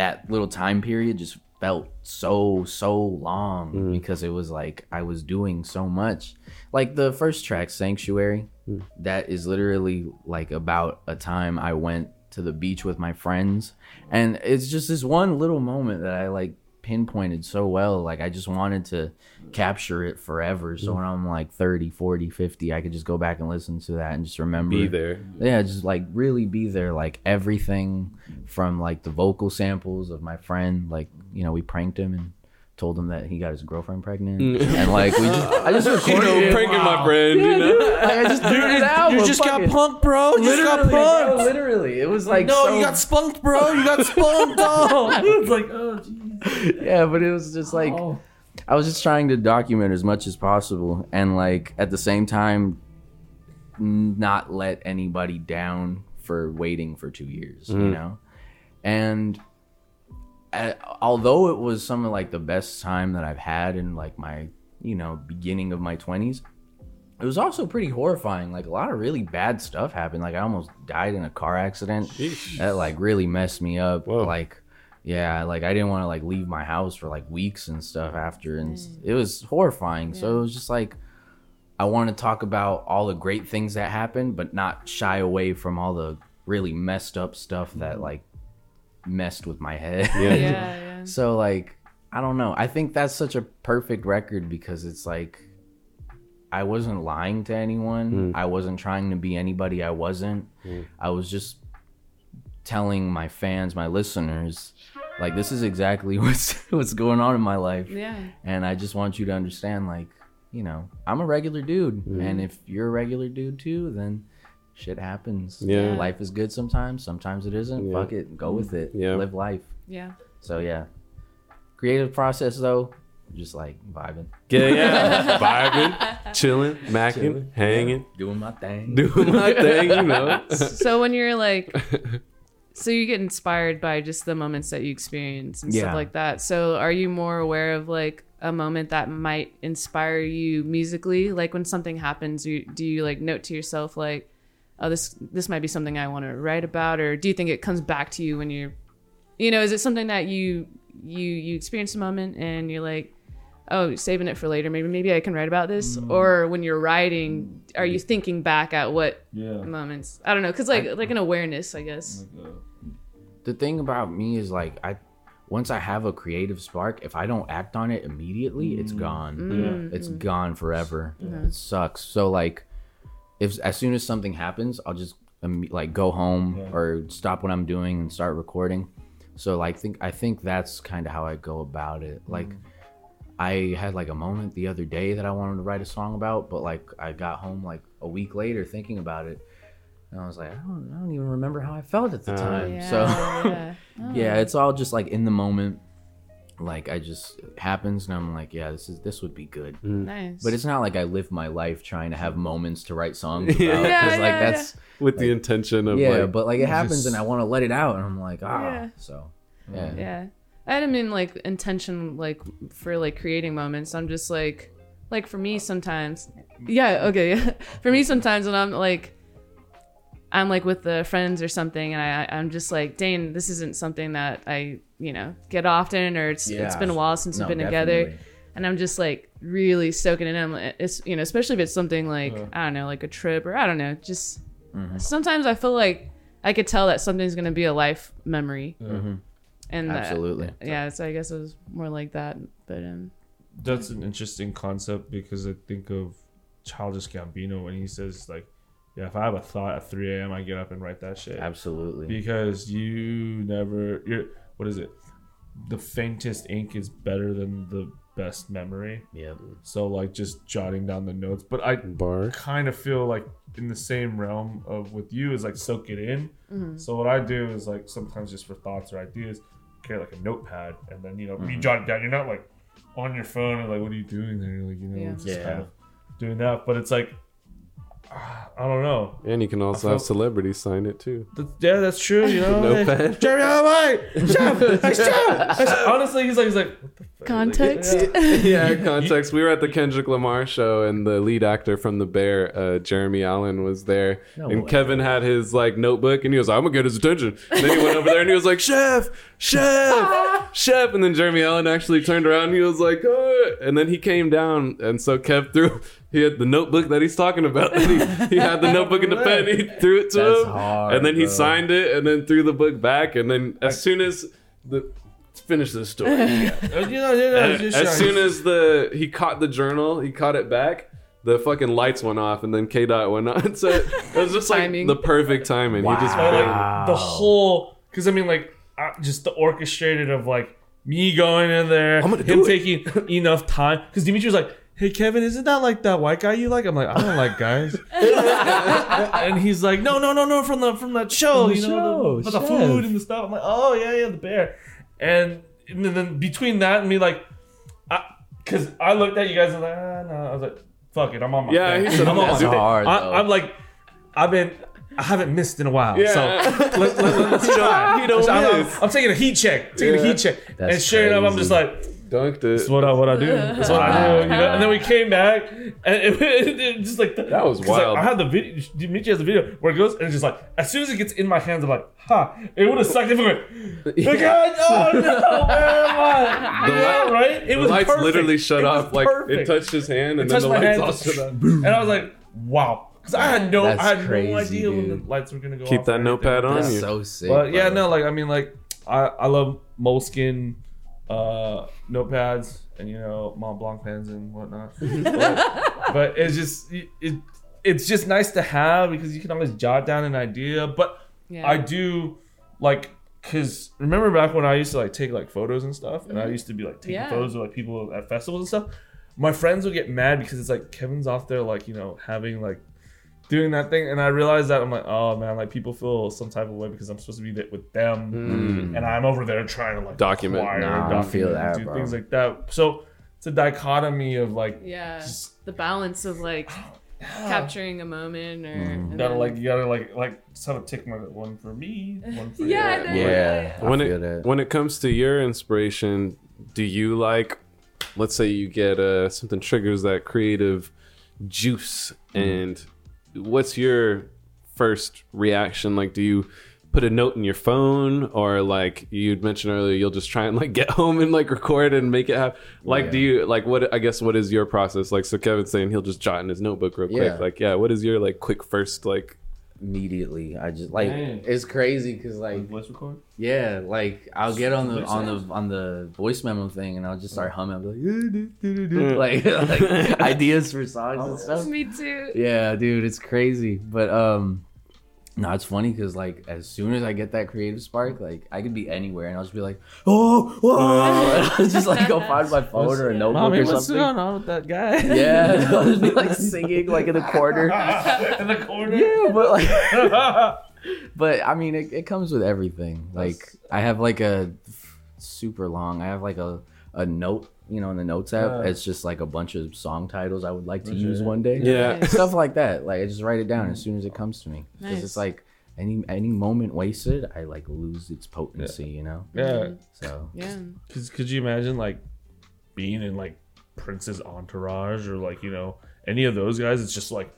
that little time period just felt so so long mm. because it was like I was doing so much. Like the first track, Sanctuary, Mm. That is literally like about a time I went to the beach with my friends, and it's just this one little moment that I like pinpointed so well. Like I just wanted to capture it forever, so mm. when I'm like thirty, forty, fifty, I could just go back and listen to that and just remember, be there. Yeah, just like really be there. Like everything from like the vocal samples of my friend, like, you know, we pranked him and told him that he got his girlfriend pregnant, and like we just, I just recorded, you know, pranking wow. my friend, yeah, you know, dude, like, I just dude, it, out, you just got punked, bro. You just got punked. Bro, literally, it was like no, so... you got spunked, bro. You got spunked. Oh, it was like oh, jeez. Yeah, but it was just like oh. I was just trying to document as much as possible, and like at the same time, not let anybody down for waiting for two years, mm. you know, and. Uh, although it was some of like the best time that I've had in like my, you know, beginning of my twenties, it was also pretty horrifying. Like a lot of really bad stuff happened. Like I almost died in a car accident. Jeez. That like really messed me up. Whoa. Like, yeah, like I didn't want to like leave my house for like weeks and stuff after, and mm. it was horrifying. Yeah. So it was just like, I want to talk about all the great things that happened, but not shy away from all the really messed up stuff mm. that like messed with my head. Yeah. Yeah, yeah. So like I don't know, I think that's such a perfect record because it's like I wasn't lying to anyone. Mm. I wasn't trying to be anybody I wasn't. Mm. I was just telling my fans, my listeners, like this is exactly what's what's going on in my life. Yeah. And I just want you to understand, like, you know, I'm a regular dude. Mm. And if you're a regular dude too, then shit happens. Yeah. Life is good sometimes. Sometimes it isn't. Yeah. Fuck it. Go with it. Yeah. Live life. Yeah. So yeah. Creative process though, just like vibing. Yeah, yeah. Vibing, chilling, macking, chilling, hanging, yeah. doing my thing. Doing my thing, you know. So when you're like, so you get inspired by just the moments that you experience and yeah. stuff like that. So are you more aware of like a moment that might inspire you musically? Like when something happens, you, do you like note to yourself like, oh, this this might be something I want to write about? Or do you think it comes back to you when you're, you know, is it something that you you you experience a moment and you're like, oh, saving it for later, maybe maybe I can write about this? Mm. Or when you're writing, are you thinking back at what yeah. moments? I don't know, because like I, like an awareness, I guess. The thing about me is like, I once I have a creative spark, if I don't act on it immediately, mm. it's gone. Mm. Yeah. It's mm. gone forever. Yeah. It sucks. So like, if as soon as something happens, I'll just um, like go home yeah. or stop what I'm doing and start recording. So like think I think that's kind of how I go about it. Like mm. I had like a moment the other day that I wanted to write a song about, but like I got home like a week later thinking about it, and I was like, I don't, I don't even remember how I felt at the uh, time. Yeah, so yeah. Oh. yeah, it's all just like in the moment. Like I just it happens and I'm like, yeah, this is this would be good. Mm. Nice. But it's not like I live my life trying to have moments to write songs about. yeah, yeah, like yeah. that's with like, the intention of yeah, like, but like it happens just... and I want to let it out and I'm like, ah, yeah. so yeah. Yeah. I didn't mean like intention like for like creating moments. I'm just like like for me sometimes. Yeah, okay. Yeah. For me sometimes when I'm like I'm like with the friends or something and I, I'm just like, dang, this isn't something that I, you know, get often, or it's yeah. it's been a while since no, we've been definitely. together, and I'm just like really soaking it in. It's, you know, especially if it's something like, uh, I don't know, like a trip or I don't know, just mm-hmm. sometimes I feel like I could tell that something's going to be a life memory. Mm-hmm. And absolutely. That, yeah. So I guess it was more like that, but um, that's an interesting concept because I think of Childish Gambino when he says like, yeah, if I have a thought at three a.m., I get up and write that shit. Absolutely. Because you never, you're, what is it? The faintest ink is better than the best memory. Yeah. So like just jotting down the notes. But I Bar. kind of feel like in the same realm of with you is like soak it in. Mm-hmm. So what I do is like sometimes just for thoughts or ideas, carry like a notepad and then, you know, mm-hmm. you jot it down. You're not like on your phone and like, what are you doing there? You're like, you know, yeah. just yeah. kind of doing that. But it's like, I don't know. And you can also have celebrities sign it too. Th- yeah, that's true. You know, like, Jeremy Allen White. Chef, I chef. I chef. Honestly, he's like, he's like, what the fuck? Context. Like, yeah. yeah, context. We were at the Kendrick Lamar show, and the lead actor from The Bear, uh, Jeremy Allen, was there. No and way. Kevin had his like notebook, and he was like, "I'm gonna get his attention." And then he went over there, and he was like, "Chef, chef, chef. And then Jeremy Allen actually turned around and he was like, oh. And then he came down. And so Kev threw, he had the notebook that he's talking about. And he, he had the notebook and the pen. He threw it to That's him. Hard, and then he bro. signed it and then threw the book back. And then as soon as the, finish this story. Yeah. as, as soon as the, he caught the journal, he caught it back. The fucking lights went off, and then K Dot went on. So it was just like timing. The perfect timing. Wow. He just like, the whole, because I mean, like, just the orchestrated of like me going in there, I'm gonna him taking it. enough time. Because Dimitri was like, "Hey Kevin, isn't that like that white guy you like?" I'm like, "I don't like guys." And he's like, "No, no, no, no, from the from that show, from you know, show, the, the food and the stuff." I'm like, "Oh yeah, yeah, the bear." And, and then between that and me, like, because I, I looked at you guys and like, ah, no, I was like. Fuck it, I'm on my yeah, thing. He said, I'm on my hard, thing. I, I'm like, I've been, I haven't missed in a while. Yeah. So let, let, let, let's try. You don't miss. I'm, I'm, I'm taking a heat check. Taking yeah. a heat check. That's and sure enough, I'm just like, dunked it. That's what I, what I do. That's what I do. You know? And then we came back, and it, it, it just like the, that was wild. Like, I had the video. Dimitri has the video where it goes, and it's just like as soon as it gets in my hands, I'm like, ha! Huh, it would have sucked if it went. Yeah. Like, oh no! Where am I? The yeah, light, right? It the was lights perfect. Literally shut off. Like it touched his hand, and it then the lights all shut off. And I was like, wow, because I had no, That's I had crazy, no idea dude. when the lights were gonna go. Keep off that notepad on That's you. So sick. But yeah, bro. no, like I mean, like I, I love Moleskine. Uh, notepads and you know Mont Blanc pens and whatnot, but, but it's just it, it it's just nice to have because you can always jot down an idea. But yeah. I do like because remember back when I used to like take like photos and stuff, and mm-hmm. I used to be like taking yeah. photos of like people at festivals and stuff. My friends would get mad because it's like Kevin's off there like you know having like doing that thing, and I realized that I'm like, oh man, like people feel some type of way because I'm supposed to be there with them, mm. and I'm over there trying to like document, acquire, nah, document feel that, do bro. things like that. So it's a dichotomy of like, yeah, just, the balance of like yeah. capturing a moment, or mm. you gotta then, like you gotta like like sort of take my one for me, one for yeah, you. yeah. yeah. When it that. when it comes to your inspiration, do you like, let's say you get uh, something triggers that creative juice mm. and what's your first reaction? Like, do you put a note in your phone, or like you'd mentioned earlier, you'll just try and like get home and like record and make it happen? Like, yeah. do you like what? I guess what is your process? Like, so Kevin's saying he'll just jot in his notebook real yeah. quick. Like, yeah, what is your like quick first like? Immediately, I just like Man. it's crazy because like voice record. Yeah, like I'll get on the on the on the voice memo thing, and I'll just start humming. I'll be like, yeah. like, like ideas for songs oh, and stuff. Me too. Yeah, dude, it's crazy. But um, no, it's funny because like as soon as I get that creative spark, like I could be anywhere, and I'll just be like, oh, oh, and I'll just like go find my phone what's, or a notebook Mommy, or something. What's going on with that guy? Yeah, I'll just be like singing like in the corner. in the corner. Yeah, but like, but I mean, it, it comes with everything. Like I have like a super long. I have like a a note. You know, in the notes app, yeah. it's just like a bunch of song titles I would like to use one day. Yeah. Nice. Stuff like that. Like, I just write it down as soon as it comes to me. Because nice. it's like any any moment wasted, I like lose its potency, yeah. you know? Yeah. So. Yeah. Cause, could you imagine like being in like Prince's entourage or like, you know, any of those guys? It's just like,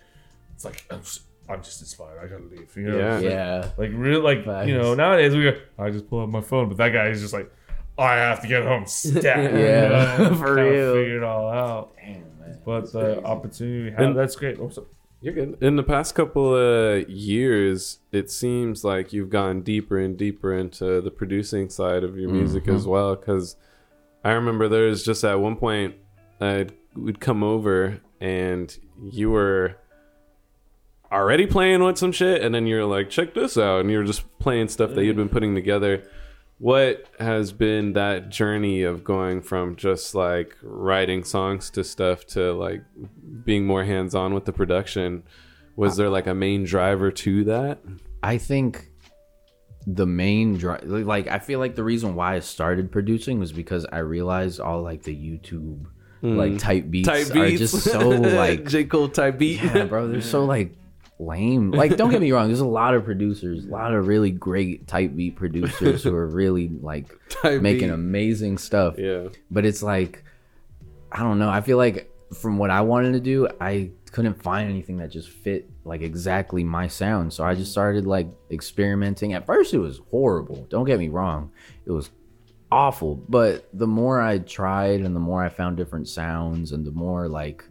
it's like, I'm just, I'm just inspired. I gotta leave. You know? Yeah. Like, yeah. like, real, like, Facts. you know, nowadays we go, I just pull up my phone, but that guy is just like, I have to get home stacked. yeah, you know, for real. Figure it all out. Damn, man. But that's the crazy. opportunity we have, and that's great. Oh, you're good. In the past couple of years, it seems like you've gone deeper and deeper into the producing side of your music mm-hmm. as well. Because I remember there was just at one point, I would come over and you were already playing with some shit. And then you're like, check this out. And you were just playing stuff that you'd been putting together. What has been that journey of going from just like writing songs to stuff to like being more hands-on with the production? Was there like a main driver to that? I think the main drive, like I feel like the reason why I started producing was because I realized all like the YouTube mm. like type beats, type beats are just so like J. Cole type beat. Yeah, bro, they're so like lame. Like, don't get me wrong, there's a lot of producers, a lot of really great type beat producers who are really like type making beat. amazing stuff. Yeah. But it's like, I don't know. I feel like from what I wanted to do, I couldn't find anything that just fit like exactly my sound. So I just started like experimenting. At first it was horrible. Don't get me wrong. It was awful. But the more I tried and the more I found different sounds and the more like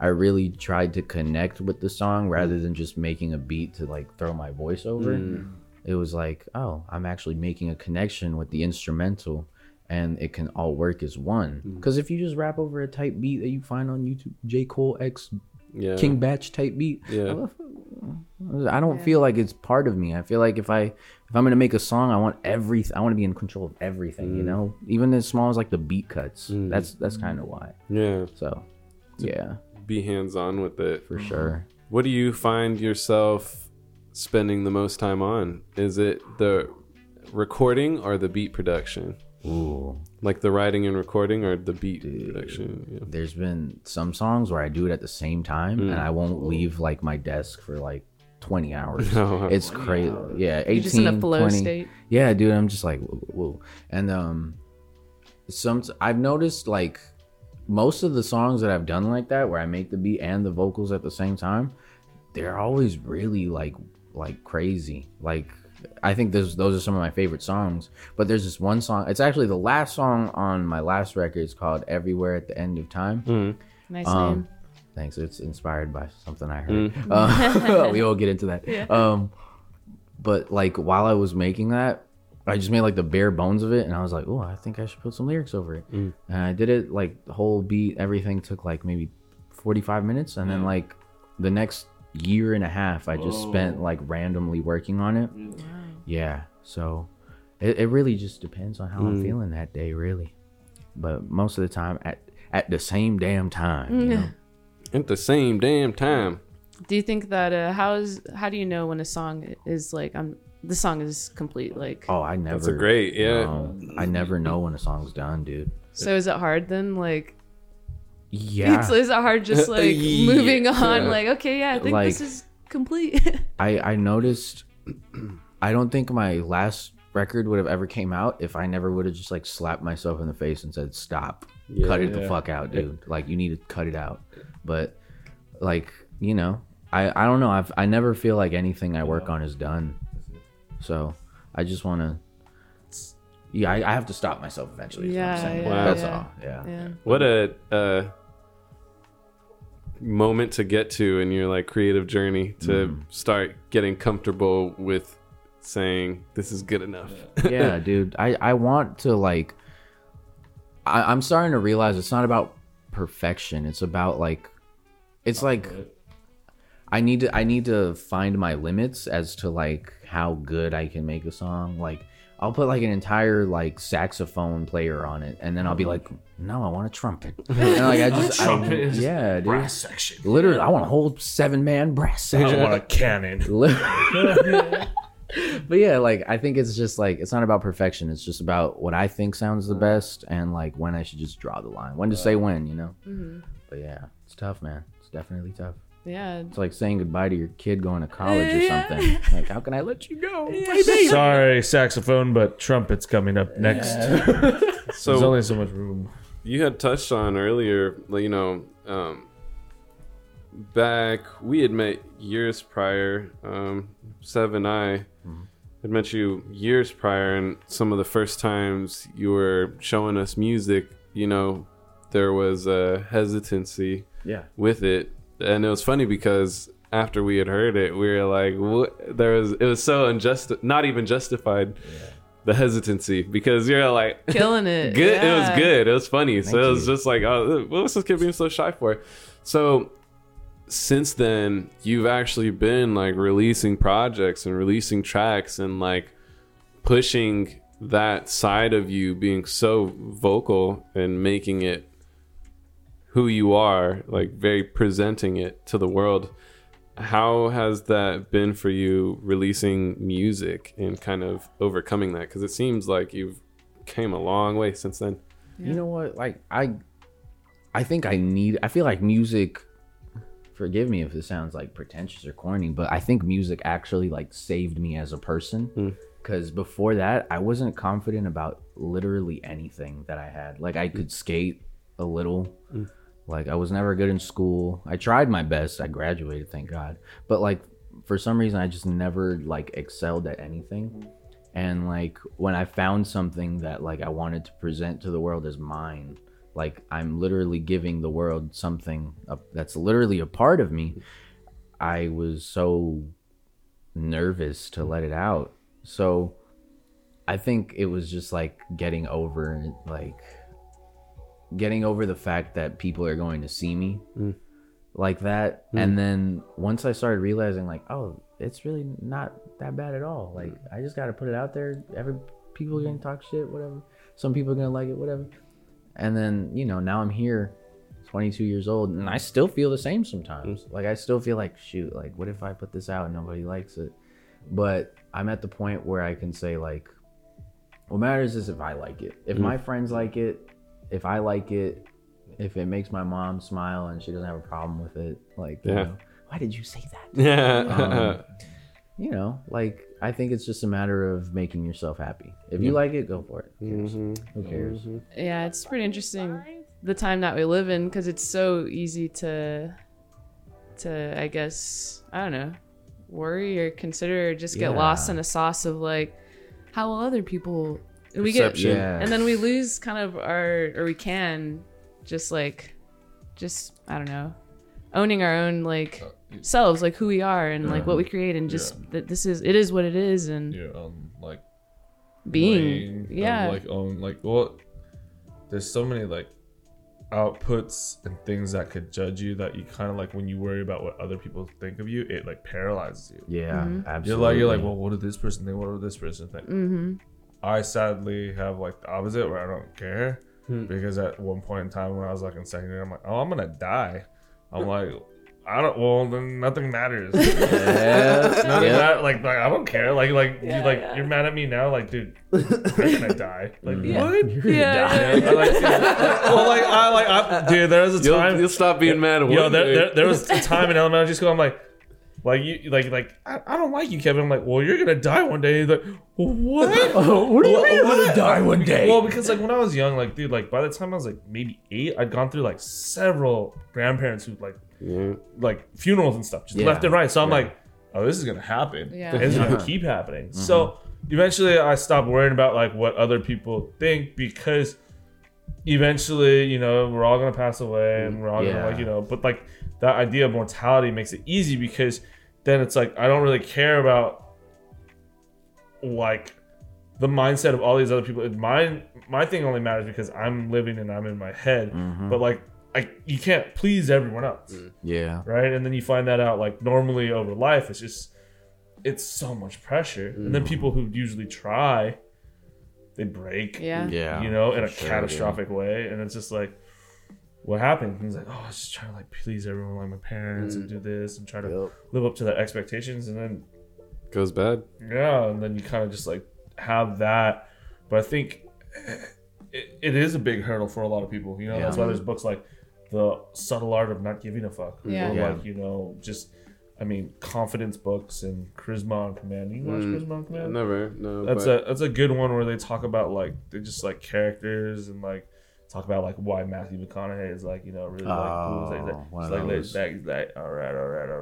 I really tried to connect with the song rather than just making a beat to like throw my voice over, mm. it was like, oh, I'm actually making a connection with the instrumental and it can all work as one. Because mm. if you just rap over a type beat that you find on YouTube, J. Cole X yeah. King Batch type beat, yeah. I don't yeah. feel like it's part of me. I feel like if I if I'm gonna make a song, I want every I want to be in control of everything. Mm. You know, even as small as like the beat cuts. Mm. That's that's kind of why. Yeah. So, to yeah. be hands on with it for sure. What do you find yourself spending the most time on? Is it the recording or the beat production? Ooh. Like the writing and recording or the beat Dude, production? Yeah. There's been some songs where I do it at the same time mm. and I won't leave like my desk for like twenty hours. No, it's crazy. Hours. Yeah, eighteen, You're just in a flow twenty. State. Yeah, dude, I'm just like, whoa, whoa. And um, some I've noticed like most of the songs that I've done like that where I make the beat and the vocals at the same time, they're always really like like crazy. Like I think those those are some of my favorite songs. But there's this one song. It's actually the last song on my last record. It's called "Everywhere at the End of Time." Mm. Nice um, name. Thanks. It's inspired by something I heard. Mm. Uh, we all get into that. Yeah. Um, but like while I was making that, I just made like the bare bones of it, and I was like, "Oh, I think I should put some lyrics over it." Mm. And I did it like the whole beat. Everything took like maybe forty-five minutes, and mm. then like the next year and a half, I just Whoa. spent like randomly working on it. Mm. Yeah, so it, it really just depends on how mm. I'm feeling that day, really. But most of the time, at at the same damn time. Mm. You know? At the same damn time. Do you think that uh, how is how do you know when a song is like I'm the song is complete? Like oh, I never. That's a great yeah. No, I never know when a song's done, dude. So is it hard then, like? Yeah. It's, is it hard just like yeah. moving on? Yeah. Like okay, yeah, I think like, this is complete. I I noticed. I don't think my last record would have ever came out if I never would have just like slapped myself in the face and said, stop, yeah, cut it yeah. the fuck out, dude. Like you need to cut it out. But like, you know, I, I don't know. I've, I never feel like anything I work on is done. So I just want to. Yeah, I, I have to stop myself eventually. Is yeah, what I'm saying. Yeah, wow. That's yeah. all. Yeah. yeah. What a uh, moment to get to in your like creative journey to mm. start getting comfortable with saying this is good enough. Yeah, dude, I, I want to like I, I'm starting to realize it's not about perfection. It's about like it's like I need to I need to find my limits as to like how good I can make a song. Like I'll put like an entire like saxophone player on it and then I'll be like, no, I want a trumpet. And like I just a trumpet I, is yeah, dude. Brass section. Literally I want a whole seven man brass section. I want a cannon. But yeah, like I think it's just like it's not about perfection. It's just about what I think sounds the best and like when I should just draw the line, when to uh, say when, you know. Mm-hmm. But yeah, it's tough, man. It's definitely tough. Yeah, it's like saying goodbye to your kid going to college uh, or something. Yeah. Like, how can I let you go? Yeah. Sorry, saxophone, but trumpet's coming up next. Yeah. So there's only so much room. You had touched on earlier, you know, um, back we had met years prior. Um, Sev and I. Mm-hmm. I'd met you years prior, and some of the first times you were showing us music, you know, there was a hesitancy yeah. with it. And it was funny because after we had heard it, we were like, what? There was, it was so unjust, not even justified, yeah. the hesitancy, because you're like, killing it. Good, yeah. It was good. It was funny. Thank so you. It was just like, oh, what was this kid being so shy for? So, since then you've actually been like releasing projects and releasing tracks and like pushing that side of you being so vocal and making it who you are, like very presenting it to the world. How has that been for you, releasing music and kind of overcoming that? Because it seems like you've came a long way since then. Yeah. You know what, like I I think I need I feel like music, forgive me if this sounds like pretentious or corny, but I think music actually like saved me as a person, because mm. before that I wasn't confident about literally anything that I had. Like I could skate a little, mm. like I was never good in school. I tried my best. I graduated, thank God, but like for some reason I just never like excelled at anything. And like when I found something that like I wanted to present to the world as mine, like I'm literally giving the world something that's literally a part of me, I was so nervous to let it out. So I think it was just like getting over like getting over the fact that people are going to see me mm. like that. Mm. And then once I started realizing like, oh, it's really not that bad at all. Like I just got to put it out there. Every people are going to talk shit, whatever. Some people are going to like it, whatever. And then, you know, now I'm here twenty-two years old and I still feel the same sometimes. Like I still feel like, shoot, like what if I put this out and nobody likes it? But I'm at the point where I can say like, what matters is if I like it. If mm. my friends like it, if I like it, if it makes my mom smile and she doesn't have a problem with it, like, yeah. you know, why did you say that? Yeah. um, you know, like, I think it's just a matter of making yourself happy. If you yeah. like it, go for it. Who cares? Mm-hmm. Who cares? Mm-hmm. Yeah, it's pretty interesting the time that we live in, because it's so easy to, to, I guess, I don't know, worry or consider or just get yeah. lost in a sauce of like, how will other people... We get, yeah. and then we lose kind of our, or we can just like, just, I don't know, owning our own like uh, yeah. selves, like who we are and uh-huh. like what we create and just yeah. that this is, it is what it is. And yeah, um, like being, being yeah. And, like, own, like, well, there's so many like outputs and things that could judge you that you kind of like, when you worry about what other people think of you, it like paralyzes you. Yeah, mm-hmm. absolutely. You're like, you're like, well, what did this person think? What did this person think? Mm-hmm. I sadly have like the opposite where I don't care hmm. because at one point in time when I was like in second year, I'm like, oh, I'm gonna die. I'm like, I don't. Well, then nothing matters. yeah. Nothing yeah. matters. Like, like I don't care. Like, like yeah, you like yeah. you're mad at me now. Like, dude, I'm gonna die. Like, yeah. what? You're gonna yeah. die. I, like, dude, well, like I like I, dude. There was a you'll, time you'll stop being mad at me. Yo, there, there there was a time in elementary school. I'm like. Like you, like like I, I don't like you, Kevin. I'm like, well, you're gonna die one day. He's like, what? Oh, what do you mean? I'm gonna die one day. Well, because like when I was young, like dude, like by the time I was like maybe eight, I'd gone through like several grandparents who like yeah. like funerals and stuff, just yeah. left and right. So I'm yeah. like, oh, this is gonna happen. Yeah. It's yeah. gonna keep happening. Mm-hmm. So eventually, I stopped worrying about like what other people think because eventually, you know, we're all gonna pass away and we're all yeah. gonna like you know, but like. That idea of mortality makes it easy because then it's like, I don't really care about like the mindset of all these other people. Mine, my thing only matters because I'm living and I'm in my head, mm-hmm. but like, I, you can't please everyone else. Yeah. Right. And then you find that out like normally over life, it's just, it's so much pressure. Mm. And then people who usually try, they break, yeah, yeah you know, in a sure, catastrophic yeah. way. And it's just like, what happened? He's like, oh, I was just trying to like please everyone, like my parents, mm. and do this, and try to yep. live up to their expectations, and then goes bad. Yeah, and then you kind of just like have that. But I think it, it is a big hurdle for a lot of people. You know, yeah. that's why there's books like The Subtle Art of Not Giving a Fuck, yeah. or yeah. like you know, just I mean, confidence books and Charisma on Command. You watch mm. Charisma on Command? Yeah, never, no. That's but... a that's a good one where they talk about like they just like characters and like. Talk about like why Matthew McConaughey is like you know really like oh, cool. He's like, he's like, laid back. He's like all right, all right, all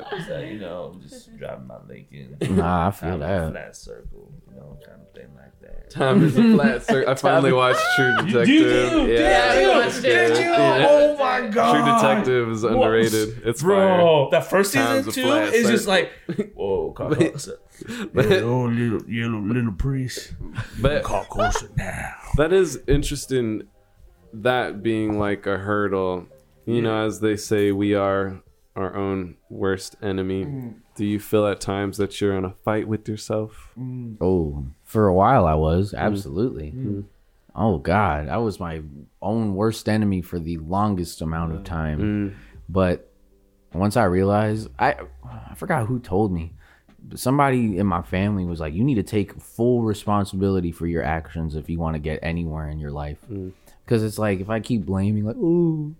right. He's like, you know, I'm just driving my Lincoln. Nah, I feel I'm that. A flat circle, you know, kind of thing like that. Time is a flat circle. I finally watched True Detective. You do, yeah, did you? Yeah, did you? Did you? Yeah. Oh my god! True Detective is underrated. What? It's bro. Fire. That first season too is circle. Just like whoa, but, little, little yellow little priest. But call closer now. That is interesting. That being like a hurdle, you yeah. know, as they say, we are our own worst enemy. Mm. Do you feel at times that you're in a fight with yourself? Mm. Oh, for a while I was absolutely. Mm. Mm. Oh God, I was my own worst enemy for the longest amount of time. Mm. But once I realized, I I forgot who told me. Somebody in my family was like, you need to take full responsibility for your actions if you want to get anywhere in your life. Because mm. it's like, if I keep blaming, like, oh,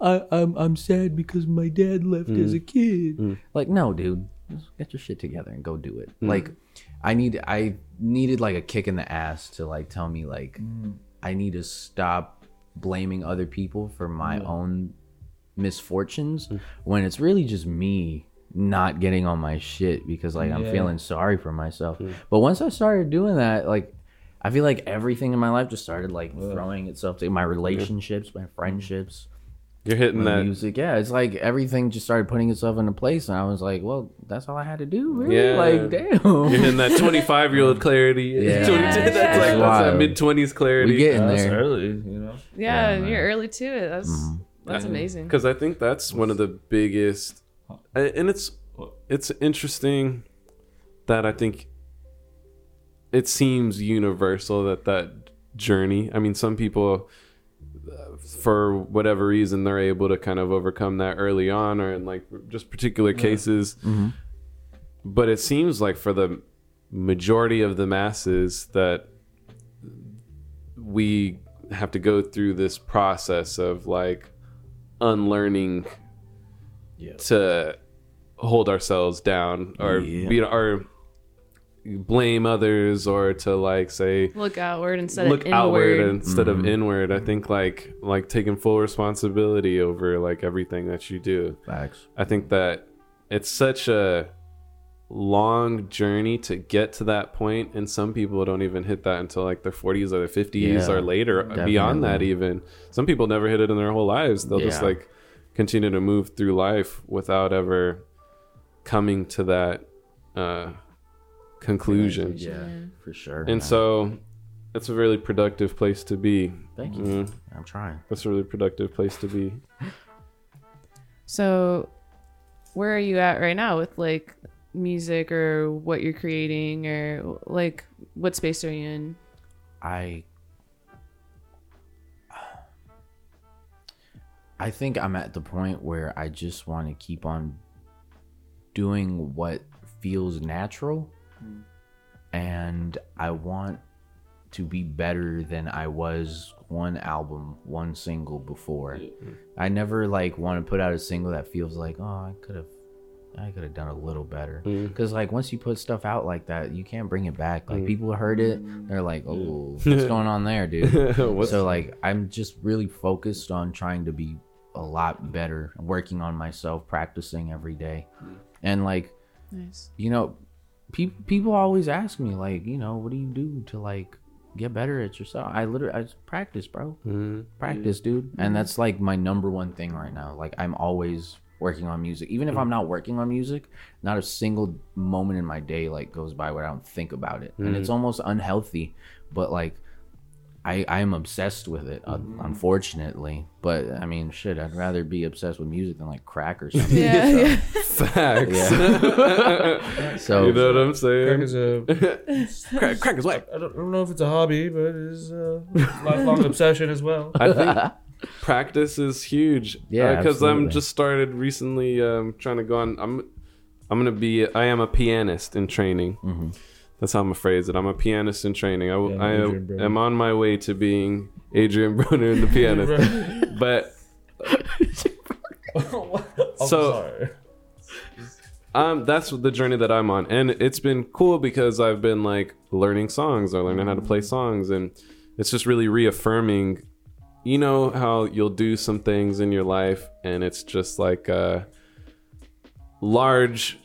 I'm I'm sad because my dad left mm. as a kid. Mm. Like, no, dude, just get your shit together and go do it. Mm. Like, I need, I needed like a kick in the ass to like tell me like, mm. I need to stop blaming other people for my mm. own misfortunes mm. when it's really just me not getting on my shit because like I'm yeah. feeling sorry for myself. True. But once I started doing that, like I feel like everything in my life just started like yeah. throwing itself to my relationships, my friendships. You're hitting that music, yeah. It's like everything just started putting itself into place, and I was like, "Well, that's all I had to do, really." Yeah. Like, damn, you're hitting that twenty-five-year-old clarity. Yeah, twenty-two, yeah that's yeah. like wow. that's that mid-twenties clarity. We getting that's there early, you know. Yeah, yeah you're early to it. That's mm-hmm. that's amazing. Because I think that's one of the biggest, and it's it's interesting that I think it seems universal that that journey. I mean, some people, for whatever reason, they're able to kind of overcome that early on or in like just particular cases yeah. mm-hmm. but it seems like for the majority of the masses that we have to go through this process of like unlearning yeah. to hold ourselves down or yeah. you know or blame others or to like say look outward instead look of inward. outward instead mm-hmm. of inward. I think like like taking full responsibility over like everything that you do. Facts. I think that it's such a long journey to get to that point, and some people don't even hit that until like their forties or their fifties yeah, or later. Definitely. Beyond that, even some people never hit it in their whole lives. They'll yeah. just like continue to move through life without ever coming to that uh conclusion. Yeah, for sure. And yeah. so that's a really productive place to be. Thank you. Mm. I'm trying. That's a really productive place to be. So where are you at right now with like music or what you're creating, or like what space are you in? I I think I'm at the point where I just want to keep on doing what feels natural. And I want to be better than I was one album, one single before. Mm-hmm. I never like want to put out a single that feels like, oh, I could have, I could have done a little better. Because mm-hmm. like once you put stuff out like that, you can't bring it back. Like mm-hmm. people heard it, they're like, oh, yeah. what's going on there, dude? So like I'm just really focused on trying to be a lot better, working on myself, practicing every day, and like, nice. You know. People people always ask me like, you know, what do you do to like get better at yourself? I literally I just practice, bro. Mm-hmm. Practice, dude. Mm-hmm. And that's like my number one thing right now. Like I'm always working on music. Even if I'm not working on music, not a single moment in my day like goes by where I don't think about it. Mm-hmm. And it's almost unhealthy, but like I I am obsessed with it, uh, mm-hmm. unfortunately. But I mean, shit, I'd rather be obsessed with music than like crack or something. Yeah, so, yeah. Facts. Yeah. So you know what I'm saying? Crack is a crack, crack is what? I don't, I don't know if it's a hobby, but it's a lifelong obsession as well. I think practice is huge. Yeah, because uh, I'm just started recently um, trying to go on. I'm I'm gonna be. I am a pianist in training. Mm-hmm. That's how I'm phrase it. I'm a pianist in training. I, yeah, I am, am on my way to being Adrian Broner in the pianist. But I'm so sorry. um, that's the journey that I'm on, and it's been cool because I've been like learning songs or learning how to play songs, and it's just really reaffirming. You know how you'll do some things in your life, and it's just like a large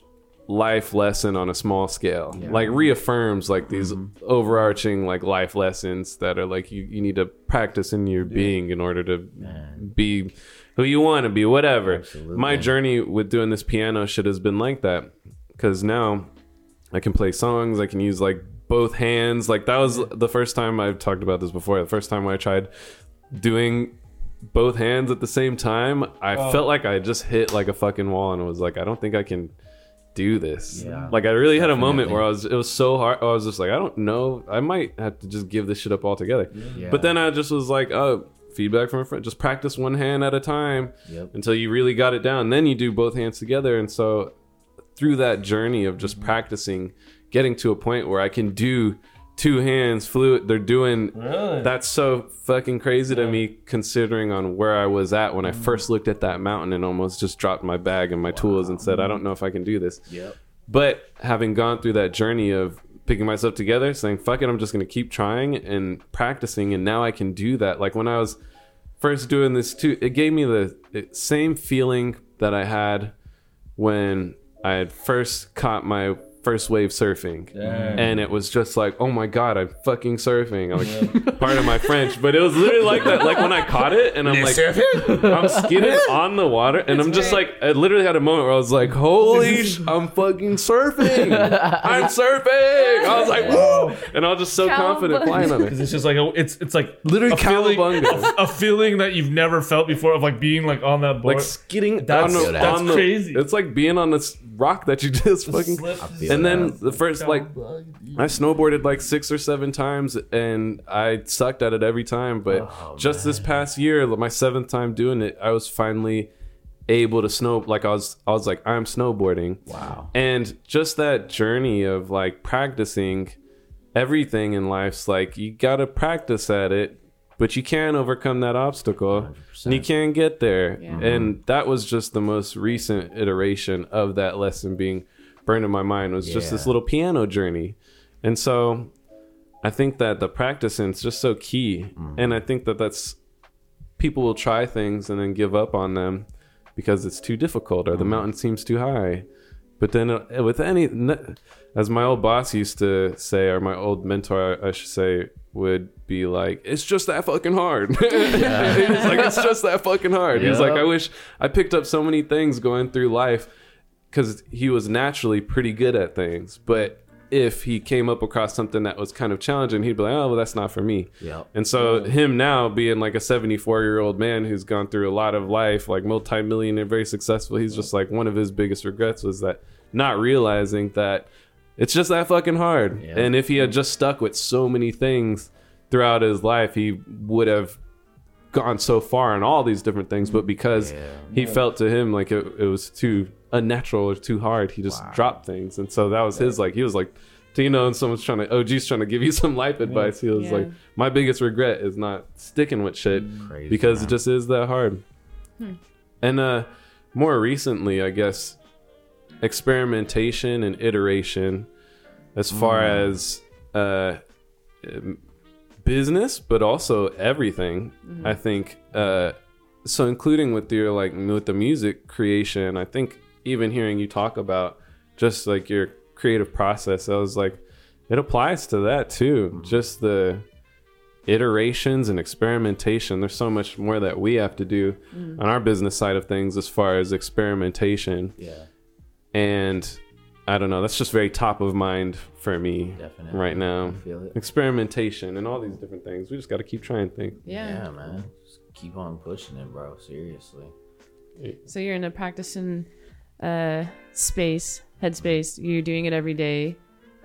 life lesson on a small scale yeah. like reaffirms like these mm-hmm. overarching like life lessons that are like you, you need to practice in your yeah. being in order to Man. be who you want to be, whatever. Absolutely. My journey with doing this piano shit has been like that, because now I can play songs, I can use like both hands. Like that was the first time I've talked about this before the first time when I tried doing both hands at the same time, I oh. felt like I just hit like a fucking wall, and I was like, I don't think I can do this. Yeah. Like I really had a moment where I was, it was so hard. I was just like, I don't know. I might have to just give this shit up altogether. Yeah. But then I just was like, oh, feedback from a friend. Just practice one hand at a time yep. until you really got it down. Then you do both hands together. And so through that journey of just mm-hmm. practicing, getting to a point where I can do two hands fluid. They're doing really? That's so fucking crazy yeah. to me, considering on where I was at when I first looked at that mountain and almost just dropped my bag and my wow. tools and said, I don't know if I can do this. Yep. But having gone through that journey of picking myself together, saying fuck it, I'm just gonna keep trying and practicing, and now I can do that. Like when I was first doing this too, it gave me the same feeling that I had when I had first caught my first wave surfing. Damn. And it was just like, oh my god, I'm fucking surfing. I'm like, yeah. Part of my French, but it was literally like that. Like when I caught it and I'm like, surfing? I'm skidding on the water and it's I'm just weird. Like, I literally had a moment where I was like, holy sh- I'm fucking surfing. I'm surfing. I was like, whoa. And I was just so confident flying on it. It's just like, a, it's it's like literally a feeling, a feeling that you've never felt before of like being like on that board. Like skidding. That's, on the, that's on the, crazy. It's like being on this rock that you just fucking... And then the first, like, I snowboarded like six or seven times and I sucked at it every time. But oh, just man. This past year, my seventh time doing it, I was finally able to snow. Like I was, I was like, I'm snowboarding. Wow. And just that journey of like practicing everything in life's like, you got to practice at it, but you can overcome that obstacle one hundred percent. And you can get there. Yeah. And that was just the most recent iteration of that lesson being burned in my mind was yeah. just this little piano journey. And so I think that the practicing is just so key. Mm. And I think that that's people will try things and then give up on them because it's too difficult or mm. the mountain seems too high. But then uh, with any, as my old boss used to say, or my old mentor, I should say, would be like, it's just that fucking hard. Yeah. He was like, it's just that fucking hard. Yep. He's like, I wish I picked up so many things going through life. Because he was naturally pretty good at things, but if he came up across something that was kind of challenging, he'd be like, oh well, that's not for me. Yeah. And so yeah. him now being like a seventy-four year old man who's gone through a lot of life, like multi-millionaire, very successful, he's just like, one of his biggest regrets was that not realizing that it's just that fucking hard. Yeah. And if he had just stuck with so many things throughout his life, he would have gone so far in all these different things, but because yeah. he yeah. felt to him like it, it was too unnatural or too hard, he just wow. dropped things. And so that was yeah. his like, he was like, do you know, and someone's trying to O G's trying to give you some life advice, he was yeah. like, my biggest regret is not sticking with shit. Crazy, because man. It just is that hard. hmm. And uh more recently, I guess, experimentation and iteration as far mm. as uh business, but also everything. mm. I think uh so including with your like with the music creation, I think even hearing you talk about just like your creative process, I was like, it applies to that too. Mm-hmm. Just the iterations and experimentation. There's so much more that we have to do mm-hmm. on our business side of things as far as experimentation. Yeah. And I don't know, that's just very top of mind for me. Definitely. Right now. I feel it. Experimentation and all these different things. We just got to keep trying things. Yeah, yeah man. Just keep on pushing it, bro. Seriously. So you're in a practicing uh space headspace, you're doing it every day.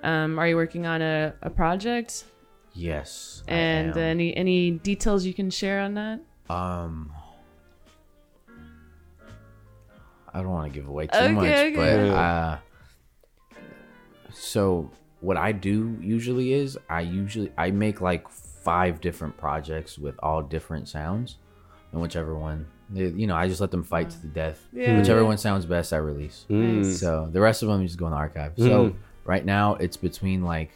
Um are you working on a, a project? Yes, and I am. any any details you can share on that? um I don't want to give away too okay, much okay. but uh so what I do usually is I usually I make like five different projects with all different sounds, and whichever one, you know, I just let them fight to the death. Yeah. Whichever one sounds best, I release. Mm. So the rest of them, you just go in the archive. Mm. So right now, it's between like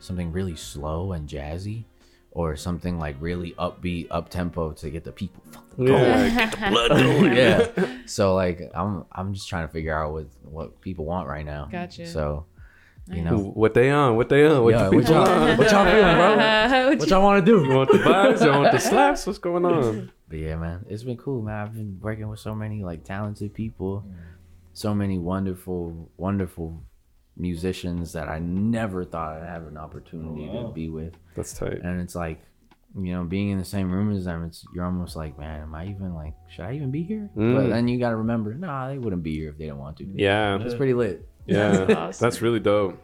something really slow and jazzy, or something like really upbeat, up tempo to get the people fucking going, yeah. get the blood going. Yeah. So like, I'm I'm just trying to figure out what what people want right now. Gotcha. So. You know what they on? What they on? What, Yo, what, y'all, on? What y'all feeling, bro? What y'all want to do? You want the vibes? You want the slaps? What's going on? But yeah, man, it's been cool, man. I've been working with so many like talented people, yeah. so many wonderful, wonderful musicians that I never thought I'd have an opportunity oh, wow. to be with. That's tight. And it's like, you know, being in the same room as them, it's you're almost like, man, am I even like, should I even be here? Mm. But then you got to remember, nah, they wouldn't be here if they didn't want to. Yeah, it's pretty lit. Yeah, that's, awesome. That's really dope.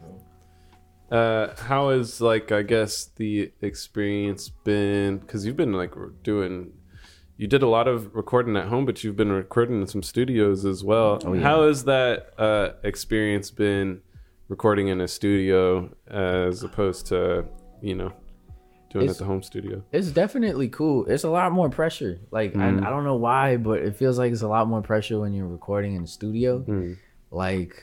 Uh, how is like I guess the experience been? Because you've been like doing, you did a lot of recording at home, but you've been recording in some studios as well. Oh, yeah. How has that uh, experience been recording in a studio as opposed to, you know, doing it's, it at the home studio? It's definitely cool. It's a lot more pressure. Like mm. I, I don't know why, but it feels like it's a lot more pressure when you're recording in the studio. Mm. Like.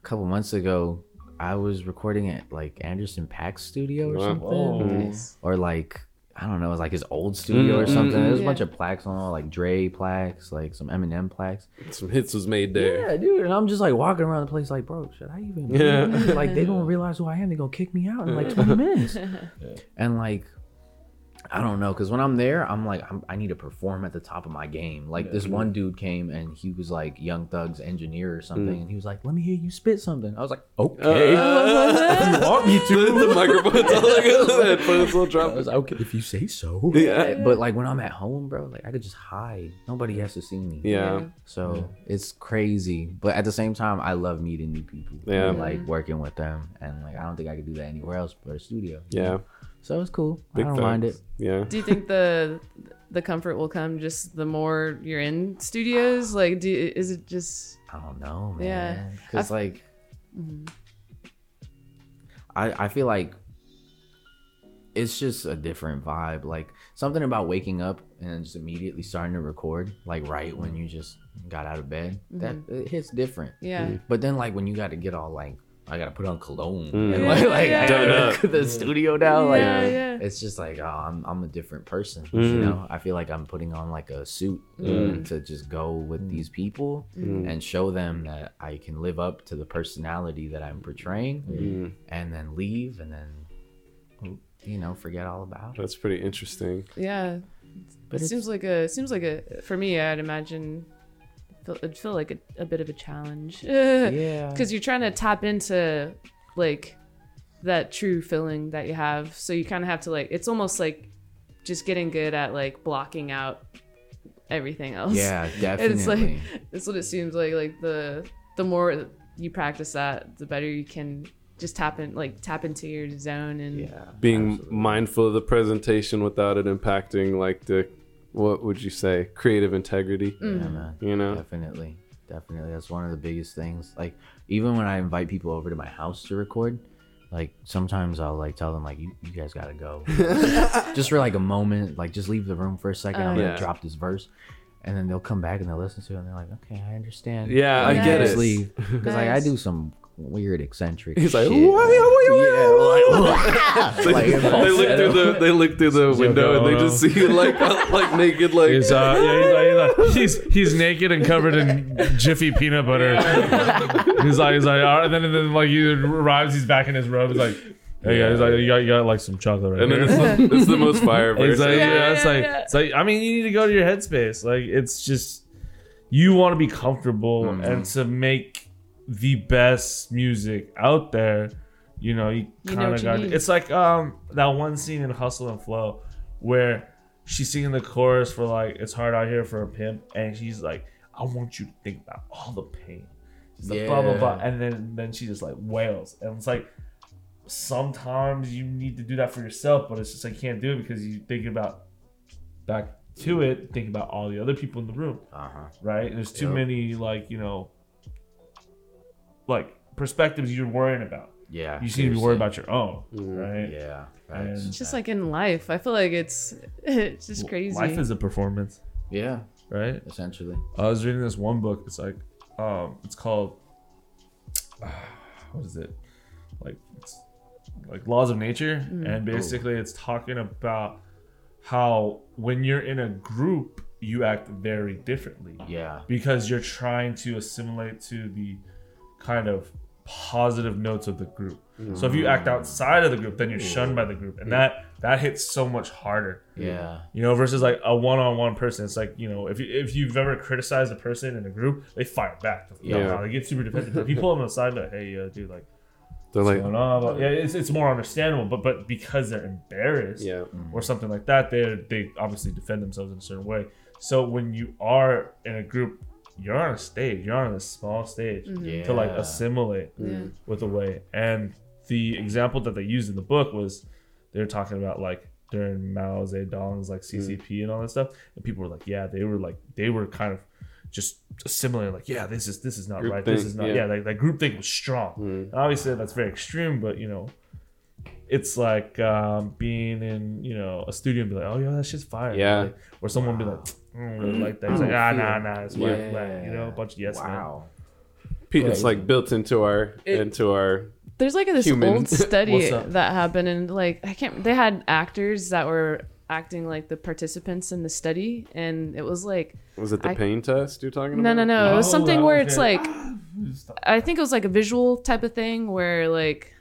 Couple months ago I was recording at like Anderson Paak's studio or wow. something. Whoa. Or like I don't know, it was like his old studio mm-hmm. or something. There's yeah. a bunch of plaques on all, like Dre plaques, like some Eminem plaques. Some hits was made there. Yeah, dude. And I'm just like walking around the place like, bro, should I even? Yeah. Like they don't realize who I am. They gonna kick me out in like twenty minutes. Yeah. And like, I don't know, because when I'm there, I'm like, I'm, I need to perform at the top of my game. Like yeah. this one dude came and he was like Young Thug's engineer or something, mm. and he was like, "Let me hear you spit something." I was like, "Okay, uh, if you want me to." The microphone's all like, headphones will drop. I was like, "Okay, if you say so." Yeah. But like when I'm at home, bro, like I could just hide. Nobody has to see me. Yeah. So it's crazy, but at the same time, I love meeting new people. Yeah. And, like working with them, and like I don't think I could do that anywhere else but a studio. Yeah. Know? So it's cool. Big I don't thugs. mind it. Yeah. Do you think the the comfort will come just the more you're in studios? Like, do you, is it just? I don't know, man. Yeah. Because like, mm-hmm. I I feel like it's just a different vibe. Like something about waking up and just immediately starting to record, like right when you just got out of bed, mm-hmm. that it hits different. Yeah. Mm-hmm. But then like when you got to get all like. I gotta put on cologne mm. and like, like yeah. I gotta put the studio down. Like yeah, yeah. it's just like oh, I'm I'm a different person. Mm. You know, I feel like I'm putting on like a suit mm. to just go with mm. these people mm. and show them that I can live up to the personality that I'm portraying, mm. and then leave and then you know forget all about it. That's pretty interesting. Yeah, but it seems like a seems like a for me, I'd imagine. It'd feel like a, a bit of a challenge. Yeah. Because you're trying to tap into like that true feeling that you have. So you kind of have to like, it's almost like just getting good at like blocking out everything else. Yeah, definitely. It's like, that's what it seems like. Like the, the more you practice that, the better you can just tap in, like tap into your zone and yeah, being absolutely. mindful of the presentation without it impacting like the, what would you say, creative integrity? Yeah, man. You know, definitely, definitely. That's one of the biggest things. Like, even when I invite people over to my house to record, like sometimes I'll like tell them like, you, you guys gotta go, just for like a moment, like just leave the room for a second. Uh, I'm gonna yeah. drop this verse, and then they'll come back and they'll listen to it, and they're like, okay, I understand. Yeah, I get it. Leave, because like I do some. Weird eccentric. He's like, shit. Wah, wah, wah, wah. Yeah, like, like, they, they look through the they look through the window and they just see you like like naked like. He's, uh, yeah, he's, like, he's, like, he's he's naked and covered in Jiffy peanut butter. he's like he's like all right. And then and then like he arrives. He's back in his robe. He's like, hey guys, like, you got you got like some chocolate right and here. Then it's, it's the most fire. It's like, yeah, yeah, it's like it's like I mean you need to go to your headspace. Like it's just you want to be comfortable mm-hmm. and to make. The best music out there, you know. You kind of got it's like um that one scene in Hustle and Flow where she's singing the chorus for like it's hard out here for a pimp, and she's like, I want you to think about all the pain, she's like, yeah. blah blah blah, and then then she just like wails, and it's like sometimes you need to do that for yourself, but it's just I like, can't do it because you think about back to it, think about all the other people in the room, uh-huh. right? There's too yep. many like you know. Like perspectives you're worrying about. Yeah. You seem to be worried about your own, right? Yeah. It's right. just like in life. I feel like it's it's just crazy. Life is a performance. Yeah. Right? Essentially. I was reading this one book. It's like, um, it's called, uh, what is it? Like, it's like Laws of Nature. Mm. And basically oh. it's talking about how when you're in a group, you act very differently. Yeah. Because you're trying to assimilate to the, kind of positive notes of the group. Mm-hmm. So if you act outside of the group, then you're shunned by the group, and yeah. that that hits so much harder. Yeah, you know, versus like a one-on-one person. It's like you know, if you, if you've ever criticized a person in a group, they fire back. Like, yeah, no, they get super defensive. If you pull them aside, like, hey, yo, dude, like, they're like, yeah, it's it's more understandable. But but because they're embarrassed, yeah. or something like that, they they obviously defend themselves in a certain way. So when you are in a group. You're on a stage. You're on a small stage mm-hmm. yeah. to like assimilate yeah. with a way. And the example that they used in the book was they're talking about like during Mao Zedong's like C C P mm. and all that stuff. And people were like, yeah, they were like they were kind of just assimilating. Like, yeah, this is this is not group right. Thing, this is not. Yeah, yeah like, like groupthink was strong. Mm. Obviously, that's very extreme, but you know. It's like um, being in, you know, a studio and be like, oh, yeah, that shit's fire. Yeah. Like, or someone wow. be like, mm, really like that. He's like, ah, nah, nah, it's yeah. like, like, you know, a bunch of yes wow. men. It's like built into our, it, into our. There's like this human. old study that happened and like, I can't, they had actors that were acting like the participants in the study, and it was like... Was it the I, pain test you're talking no, about? No, no, no. It was something oh, where okay. it's like... I think it was like a visual type of thing where like...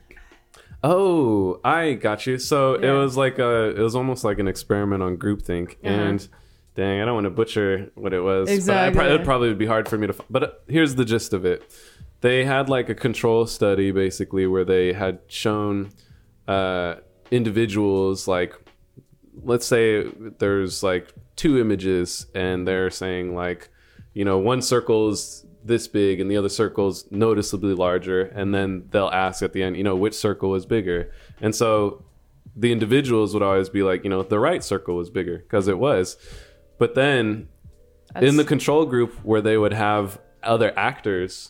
Oh, I got you. So yeah. it was like a... It was almost like an experiment on groupthink, uh-huh. and... Dang, I don't want to butcher what it was. Exactly. But I pro- it probably would be hard for me to... F- but here's the gist of it. They had like a control study, basically, where they had shown uh, individuals, like, let's say there's like two images and they're saying like, you know, one circle's this big and the other circle's noticeably larger. And then they'll ask at the end, you know, which circle is bigger? And so the individuals would always be like, you know, the right circle was bigger because it was. But then That's... in the control group where they would have other actors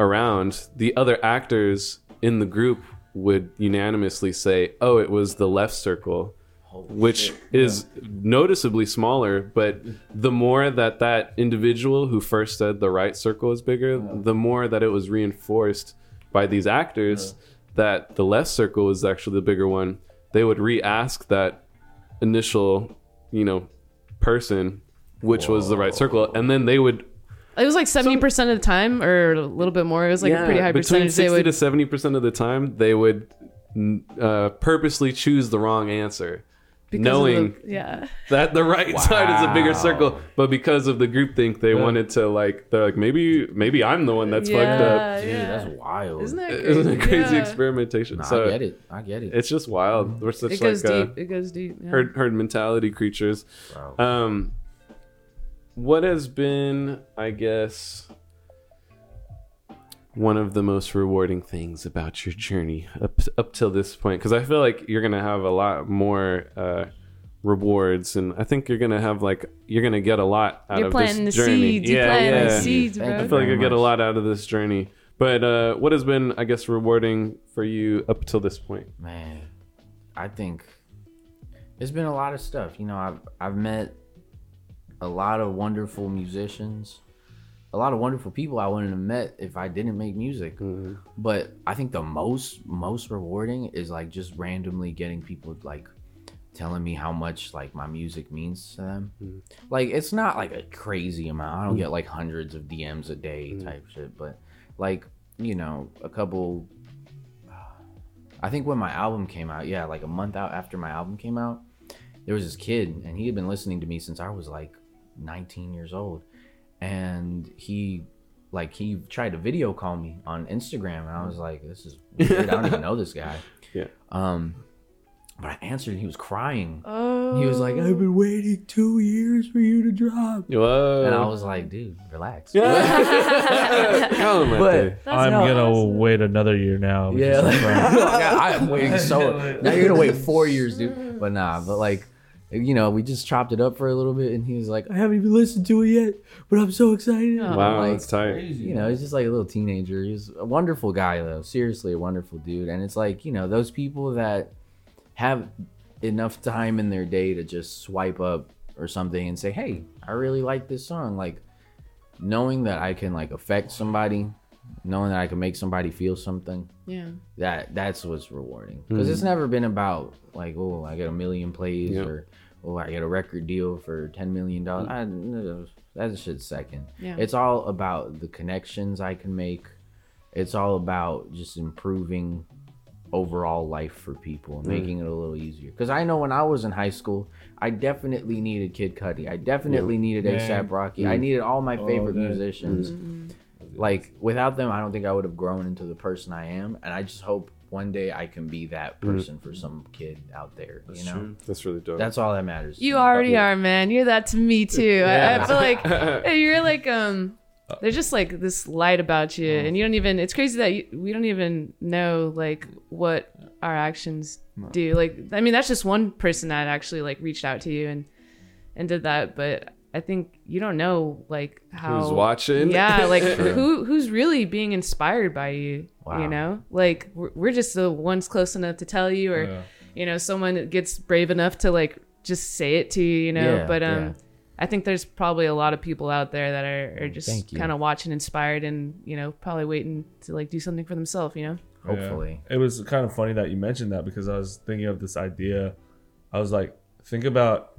around, the other actors in the group would unanimously say, oh, it was the left circle, Holy which shit. is yeah. noticeably smaller. But the more that that individual who first said the right circle is bigger, yeah. the more that it was reinforced by these actors yeah. that the left circle was actually the bigger one, they would re-ask that initial, you know, person which Whoa. was the right circle, and then they would it was like seventy percent so, of the time or a little bit more. It was like yeah, a pretty high percentage. Between sixty to seventy percent of the time they would uh purposely choose the wrong answer because knowing the, yeah that the right wow. side is a bigger circle, but because of the groupthink they yeah. wanted to like they're like maybe maybe I'm the one that's yeah, fucked up. Dude, yeah. that's wild. Isn't that crazy, Isn't that crazy yeah. experimentation? Nah, so I get it. I get it. It's just wild. We're such it goes like deep. A, it goes deep. Yeah. Herd herd mentality creatures. Wow. Um, what has been, I guess, one of the most rewarding things about your journey up up till this point? Because I feel like you're gonna have a lot more uh, rewards, and I think you're gonna have like you're gonna get a lot out you're of this the journey. Seeds. Yeah, you're planting yeah. the seeds, bro. I feel like you'll get a lot out of this journey. But uh, what has been, I guess, rewarding for you up till this point? Man, I think it's been a lot of stuff. You know, I've I've met a lot of wonderful musicians. A lot of wonderful people I wouldn't have met if I didn't make music. Mm-hmm. But I think the most most rewarding is like just randomly getting people like telling me how much like my music means to them. Mm-hmm. Like it's not like a crazy amount. I don't mm-hmm. get like hundreds of D Ms a day mm-hmm. type shit, but like, you know, a couple. I think when my album came out, yeah, like a month out after my album came out, there was this kid and he had been listening to me since I was like nineteen years old. And he, like, he tried to video call me on Instagram, and I was like, "This is weird. I don't even know this guy." Yeah. Um, but I answered, and he was crying. Oh. He was like, "I've been waiting two years for you to drop." Whoa. And I was like, "Dude, relax." But I'm gonna wait another year now. Yeah, like, I'm waiting so now you're gonna wait four years, dude. But nah, but like. You know, we just chopped it up for a little bit, and he was like, "I haven't even listened to it yet, but I'm so excited!" Wow, like, that's tight. You know, he's just like a little teenager. He's a wonderful guy, though. Seriously, a wonderful dude. And it's like, you know, those people that have enough time in their day to just swipe up or something and say, "Hey, I really like this song." Like knowing that I can like affect somebody, knowing that I can make somebody feel something. Yeah. That that's what's rewarding, because mm-hmm. it's never been about like, oh, I get a million plays yep. or. Oh, I got a record deal for ten million dollars. I, that shit's second. Yeah. It's all about the connections I can make. It's all about just improving overall life for people and mm. making it a little easier. Because I know when I was in high school, I definitely needed Kid Cudi. I definitely yeah. needed A$AP Rocky. Yeah. I needed all my favorite oh, musicians. Mm-hmm. Like, without them, I don't think I would have grown into the person I am. And I just hope one day I can be that person mm. for some kid out there, you that's know? True. That's really dope. That's all that matters. You already yeah. are, man. You're that to me, too. Yeah. I, I feel like you're like, um, there's just like this light about you. Mm. And you don't even, it's crazy that you, we don't even know like what our actions no. do. Like, I mean, that's just one person that actually like reached out to you and, and did that. But I think you don't know like how. Who's watching? Yeah, like who who's really being inspired by you. Wow. You know, like we're, we're just the ones close enough to tell you, or yeah. you know, someone gets brave enough to like just say it to you, you know. Yeah, but um, yeah. I think there's probably a lot of people out there that are, are just kind of watching, inspired, and you know, probably waiting to like do something for themselves, you know. Hopefully, yeah. It was kind of funny that you mentioned that, because I was thinking of this idea. I was like, Think about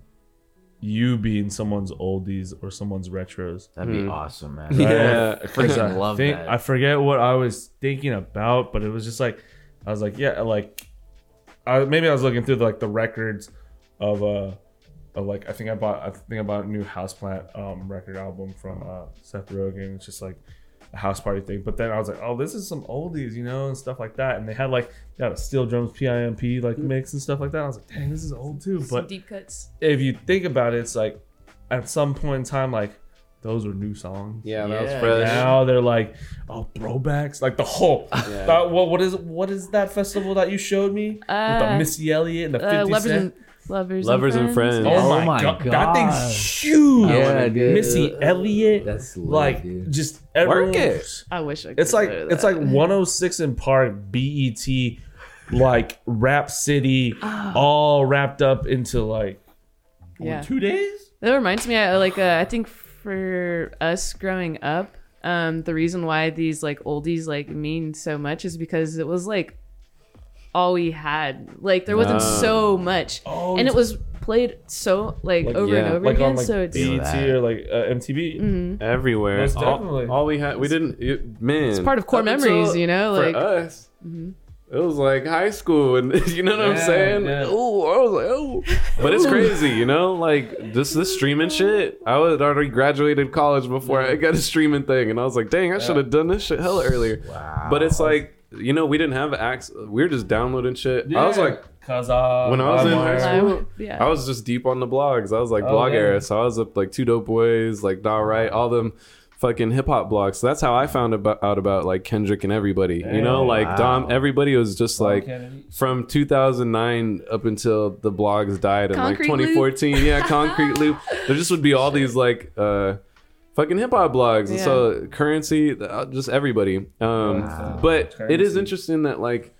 you being someone's oldies or someone's retros. That'd be mm. awesome, man. Right? Yeah, I freaking love think, that. I forget what I was thinking about, but it was just like, I was like, yeah, like, I, maybe I was looking through the, like the records of uh, of like I think I bought I think I bought a new Houseplant um record album from uh, Seth Rogen. It's just like a house party thing. But then I was like, oh, this is some oldies, you know, and stuff like that. And they had like they had a steel drums P I M P like mix and stuff like that. I was like, dang, this is old too. But some deep cuts. If you think about it, it's like at some point in time, like those were new songs. Yeah, that yeah. was fresh. Now they're like, oh, throwbacks. Like the whole. Yeah. That, what, what is what is that festival that you showed me uh, with the Missy Elliott and the uh, fifty Cent? Lovers, Lovers and, friends. and Friends. Oh, oh my God. God. That thing's huge. Yeah, dude. Missy Elliott. That's lit, like dude. Just everyone. Work it. I wish I could. It's like that. It's like one oh six in Park, B E T, like Rap City, all wrapped up into like yeah. two days. That reminds me, I like uh, I think for us growing up, um, the reason why these like oldies like mean so much is because it was like all we had, like there wasn't no. so much oh, and it was played so like, like over yeah. and over like again on, like, so it's B E T or like uh, M T V mm-hmm. everywhere all, all we had we didn't it, man it's part of core memories until, you know like for us mm-hmm. it was like high school and you know what yeah, I'm saying yeah. oh I was like oh but it's crazy you know like this this streaming shit I was already graduated college before yeah. I got a streaming thing and I was like dang I yeah. should have done this shit hell earlier wow. but it's like you know, we didn't have access. We were just downloading shit. Yeah. I was like, Cause, uh, when I was I'm in high school, yeah. I was just deep on the blogs. I was like, oh, blog yeah. era. So I was up like Two Dope Boys, like Da Right, all them fucking hip hop blogs. So that's how I found about, out about like Kendrick and everybody. Damn, you know, like wow. Dom, everybody was just Dom like Kennedy. From two thousand nine up until the blogs died in Concrete like twenty fourteen. Loop. Yeah, Concrete Loop. There just would be all these like, uh, fucking hip hop blogs yeah. and so Currency, just everybody. Um, wow. But Currency. It is interesting that like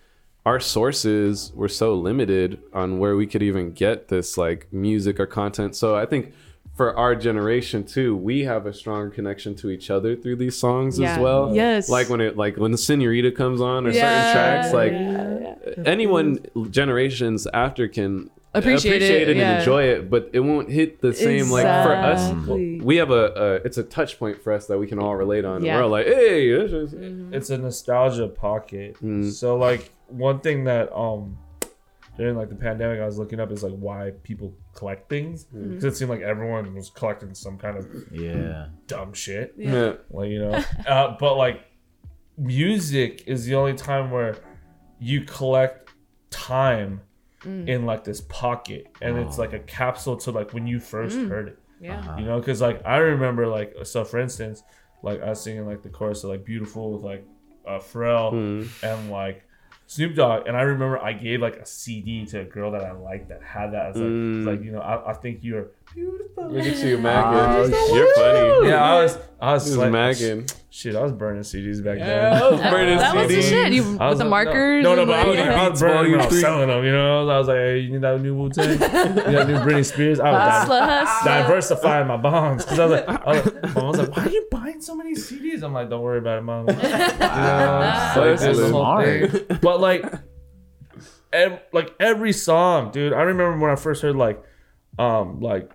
our sources were so limited on where we could even get this like music or content. So I think for our generation too, we have a stronger connection to each other through these songs yeah. as well. Yes, like when it like when the Senorita comes on or yeah. certain tracks, like yeah. anyone generations after can. Appreciate, appreciate it, it yeah. and enjoy it, but it won't hit the same. Exactly. Like for us, we have a, a it's a touch point for us that we can all relate on. Yeah. We're all like, hey, this is... mm-hmm. It's a nostalgia pocket. Mm. So like one thing that um during like the pandemic, I was looking up is like why people collect things because mm-hmm. it seemed like everyone was collecting some kind of yeah dumb shit. Yeah, yeah. Like you know, uh, but like music is the only time where you collect time. Mm. In like this pocket and oh. it's like a capsule to like when you first mm. heard it yeah uh-huh. you know because like I remember like so for instance like I was singing like the chorus of like Beautiful with like uh Pharrell mm. and like Snoop Dogg and I remember I gave like a C D to a girl that I liked that had that I was like, mm. like you know I, I think you're beautiful. Look at you, Mackin. Oh, you're funny. Yeah, I was, I was, was like, Mackin. Shit, I was burning C Ds back yeah, then. I was burning that, C Ds. That was the shit. You, I was with the like, markers. No, no, no but like, I was burning them. I was selling them. You know, I was like, hey, you need that new Wu-Tang? You need that new Britney Spears? I was like, diversifying my bonds because I was like, I was like, I was like, why are you buying so many C Ds? I'm like, don't worry about it, mom. Like, wow. So this is hard. But like, ev- like every song, dude. I remember when I first heard like, um, like.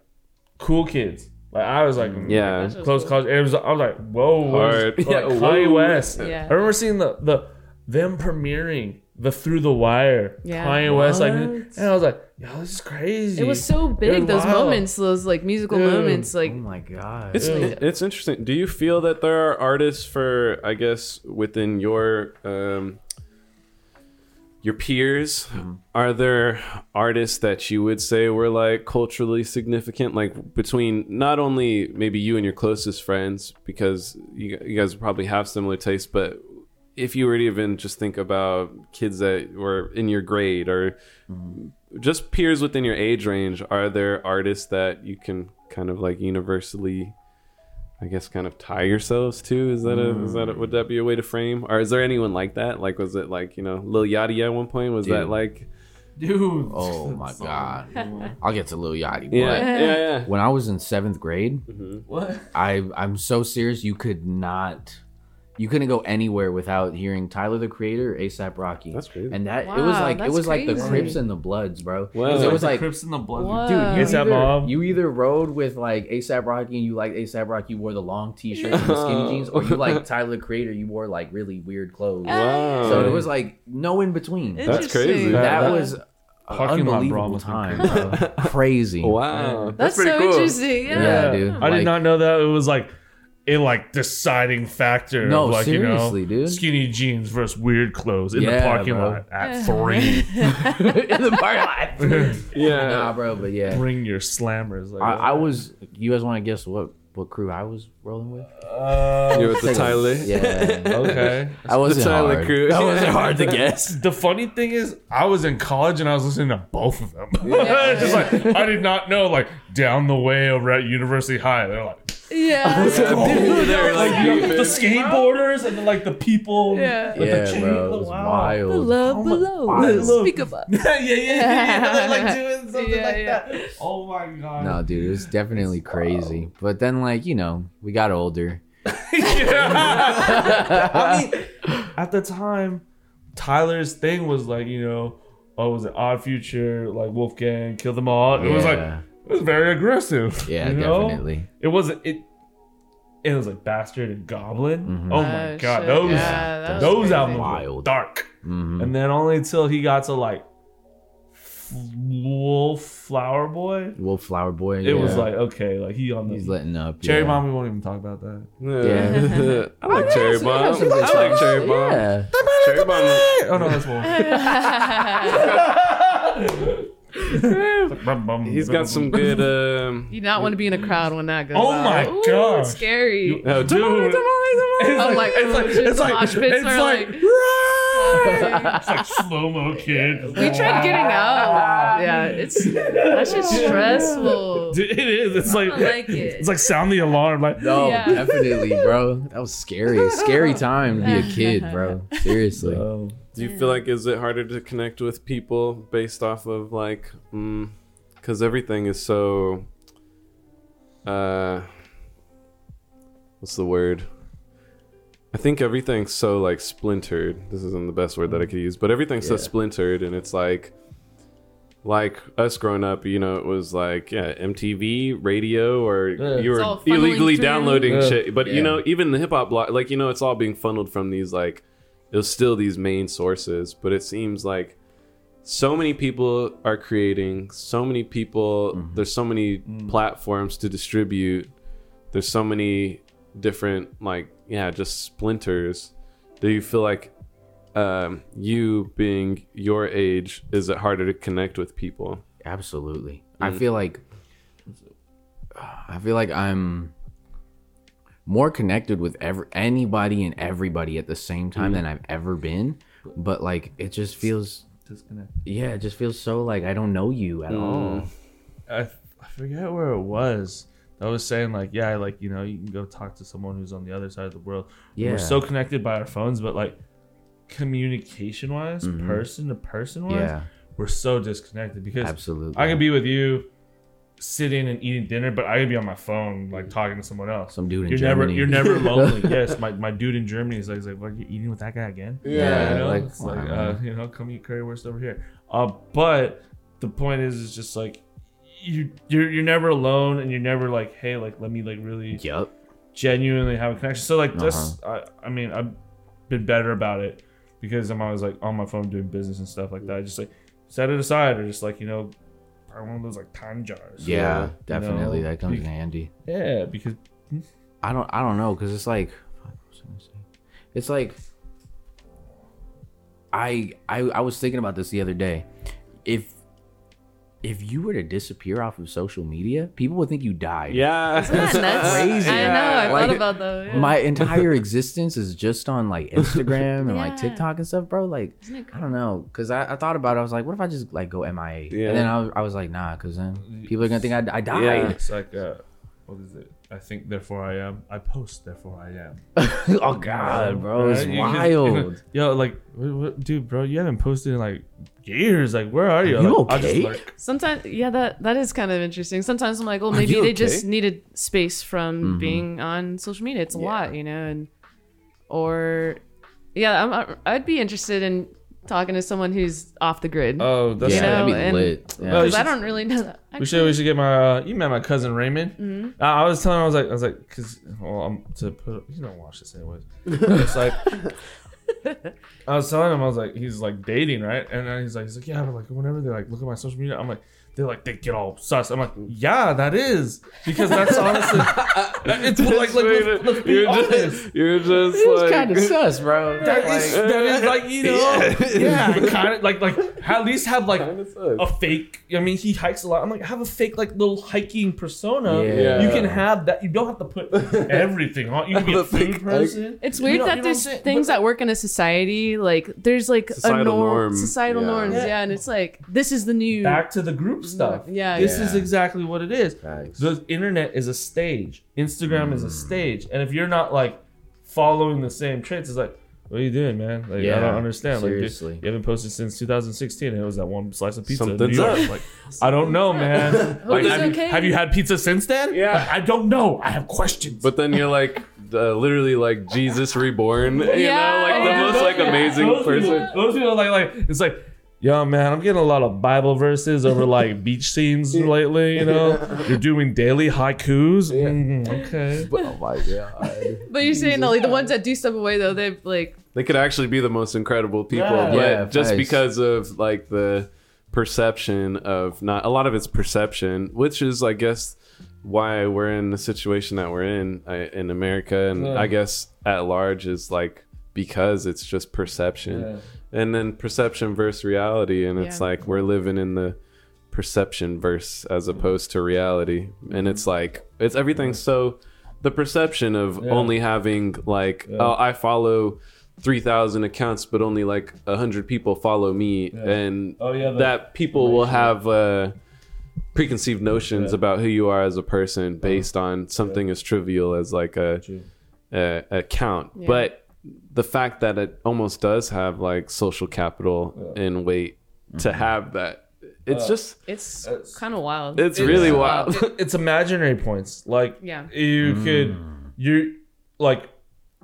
Cool Kids. Like I was like, yeah, close college. It was. I was like, whoa, hard. Was, yeah, like, Kanye West. Yeah. I remember seeing the the them premiering the Through the Wire. Yeah. Kanye what? West, like, and I was like, yo, this is crazy. It was so big. It was those wild. Moments, those like musical Dude. Moments, like. Oh my god, it's yeah. it's interesting. Do you feel that there are artists for, I guess, within your um. your peers, are there artists that you would say were like culturally significant, like between not only maybe you and your closest friends, because you, you guys probably have similar tastes, but if you were to even just think about kids that were in your grade or mm-hmm. just peers within your age range, are there artists that you can kind of like universally, I guess, kind of tie yourselves to? Is that a mm. is that a, would that be a way to frame? Or is there anyone like that? Like, was it like, you know, Lil Yachty at one point? Was dude. That like, dude? Oh my so god! Cool. I'll get to Lil Yachty. Yeah. But yeah, yeah. When I was in seventh grade, mm-hmm. what I I'm so serious, you could not you couldn't go anywhere without hearing Tyler the Creator, A$AP Rocky. That's crazy. And that wow, it was like it was crazy. Like the Crips and the Bloods, bro. Well, it was like Crips and the Bloods, dude. You either, you either rode with like A$AP Rocky and you liked A$AP Rocky, you wore the long T-shirt and the skinny jeans, or you like Tyler the Creator, you wore like really weird clothes. Wow. So it was like no in between. That's crazy. That, that was. Parking lot brawl time, bro. Crazy. Wow, that's, that's pretty so cool. Interesting. Yeah, yeah dude. I like, did not know that it was like a like deciding factor. No, of like, seriously, you know, dude. Skinny jeans versus weird clothes in yeah, the parking bro. lot at three. In the parking lot. Yeah, nah, bro. But yeah, bring your slammers. Like, I, I was. You guys want to guess what? What crew I was rolling with? Uh, You're with the Tyler? Yeah. Okay. I wasn't the Tyler hard. Crew. That wasn't hard to guess. The funny thing is, I was in college and I was listening to both of them. Yeah. Just like, I did not know, like, down the way over at University High, they're like, yeah. Like, yeah oh, they're like, like, you know, the skateboarders and then, like, the people. Yeah. With yeah, the chain, bro. It was wow. wild. The love oh below. Wild. Speak of us. Yeah, yeah, yeah. They're like doing something yeah, like yeah. that. Oh, my God. No, dude, it was definitely it's crazy. Wild. But then, like, you know, we got older. Yeah. I mean, at the time, Tyler's thing was like, you know, oh, was it Odd Future, like Wolfgang, Kill Them All? It yeah. was like, it was very aggressive. Yeah, you know? Definitely. It wasn't, it It was like Bastard and Goblin. Mm-hmm. Oh, my oh, God. Shit. Those, yeah, that those albums wild. Were dark. Mm-hmm. And then only until he got to like, Wolf Flower Boy. Wolf Flower Boy. It yeah. was like okay, like he on the. He's letting up. Cherry yeah. Bomb. We won't even talk about that. Yeah, yeah. I like oh, Cherry Bomb. I like yeah. Cherry Bomb. Yeah. Cherry Bomb. Oh no, that's Wolf. He's got some good. Um, you not want to be in a crowd when that goes. Oh out. My Ooh, God! It's scary. Oh, dude. I'm like, it's like, it's like, it's like. It's like slow mo kid. We tried getting out. Yeah, it's that shit's stressful. Dude, it is. It's like, I don't like it. It's like sound the alarm. Like no, yeah. definitely, bro. That was scary. Scary time to be a kid, bro. Seriously. Bro. Do you feel like is it harder to connect with people based off of like, mm, cause everything is so. Uh, what's the word? I think everything's so like splintered. This isn't the best word that I could use, but everything's yeah. so splintered, and it's like, like us growing up, you know, it was like yeah, M T V, radio, or yeah. you were illegally downloading yeah. shit. But yeah. you know, even the hip hop blog, like you know, it's all being funneled from these like, it was still these main sources. But it seems like so many people are creating, so many people. Mm-hmm. There's so many mm. platforms to distribute. There's so many different like. Yeah, just splinters. Do you feel like um, you being your age, is it harder to connect with people? Absolutely. Mm. I feel like I feel like I'm more connected with ever anybody and everybody at the same time mm. than I've ever been. But like, it just feels disconnected. Yeah, it just feels so like I don't know you at mm. all. I I forget where it was. I was saying like, yeah, like, you know, you can go talk to someone who's on the other side of the world. Yeah. We're so connected by our phones, but like communication wise, mm-hmm. person to person wise, yeah. we're so disconnected because absolutely. I can be with you sitting and eating dinner, but I could be on my phone, like talking to someone else. Some dude in you're Germany. Never, you're never lonely. Yes. My, my dude in Germany is like, like, what, you're eating with that guy again? Yeah. yeah you know, like, it's wow. like uh, you know, come eat currywurst over here. Uh, but the point is, it's just like, You you're you're never alone, and you're never like, hey, like let me like really yep. genuinely have a connection. So like this, uh-huh. I I mean I've been better about it because I'm always like on my phone doing business and stuff like that. I just like set it aside or just like you know, probably one of those like time jars. Yeah, or, definitely you know, that comes because, in handy. Yeah, because I don't I don't know because it's like it's like I I I was thinking about this the other day. If If you were to disappear off of social media, people would think you died. Yeah. Isn't that nuts? Crazy. I know. I like, thought about that. Yeah. My entire existence is just on like Instagram and yeah. like TikTok and stuff, bro. Like, I don't know. Cause I, I thought about it. I was like, what if I just like go M I A? Yeah. And then I was, I was like, nah, cause then people are going to think I, I died. Yeah. It's like, uh, what is it? I think, therefore I am. I post, therefore I am. Oh, God, bro. It's right? wild. Yo, like, what, what, dude, bro, you haven't posted in, like, years. Like, where are you? Are you like, okay? I just, like... Sometimes, yeah, that, that is kind of interesting. Sometimes I'm like, well, maybe they okay? just needed space from mm-hmm. being on social media. It's a yeah. lot, you know? And or yeah, I'm, I'd be interested in talking to someone who's off the grid. Oh, that's yeah, know, that'd be and, lit. Yeah. Well, should, I don't really know that. Actually. We should we should get my. Uh, you met my cousin Raymond. Mm-hmm. I, I was telling him, I was like I was like because well, I'm to put you don't watch this anyways. It's like. I was telling him, I was like, he's like dating, right? And then he's like, he's like, yeah, but like whenever they like look at my social media, I'm like, they're like, they get all sus. I'm like, yeah, that is because that's honestly, it's like, like let's, let's be you're honest. Just, you're just it like kind of sus, bro. That like, is that is like you know, yeah, yeah kind of like like at least have like a fake. I mean, he hikes a lot. I'm like, have a fake like little hiking persona. Yeah. You can have that. You don't have to put everything on. You can be a fake person. It's weird you know, that there's things but, that work in a society like there's like societal a norm, norm. societal yeah. norms, yeah, and it's like this is the new back to the group stuff. Yeah, this yeah. is exactly what it is. Thanks. The internet is a stage. Instagram mm. is a stage, and if you're not like following the same traits, it's like, what are you doing, man? Like, yeah, I don't understand. Seriously, like, dude, you haven't posted since two thousand sixteen, and it was that one slice of pizza. Something's up. Like, I don't know, man. Like, have, okay. you, have you had pizza since then? Yeah, like, I don't know. I have questions. But then you're like. Uh, literally like Jesus reborn, you yeah, know, like the yeah, most like yeah. amazing those person. People, those people like like it's like, yo man, I'm getting a lot of Bible verses over like beach scenes lately. You know, you're doing daily haikus. Yeah. Mm, okay, but, oh my god. But you're saying that like the ones that do step away though, they've like they could actually be the most incredible people, yeah, but yeah, just nice. Because of like the perception of not a lot of it's perception, which is I guess. Why we're in the situation that we're in I, in America and yeah. I guess at large is like because it's just perception yeah. and then perception versus reality and yeah. it's like we're living in the perception verse as opposed to reality and it's like it's everything yeah. so the perception of yeah. only having like yeah. oh I follow three thousand accounts but only like one hundred people follow me yeah. and oh, yeah, that people will have uh preconceived notions yeah. about who you are as a person based on something yeah. as trivial as like a, a, a count yeah. but the fact that it almost does have like social capital yeah. and weight mm-hmm. to have that it's uh, just it's, it's kind of wild it's, it's really wild, wild. It's imaginary points like yeah you mm. could you like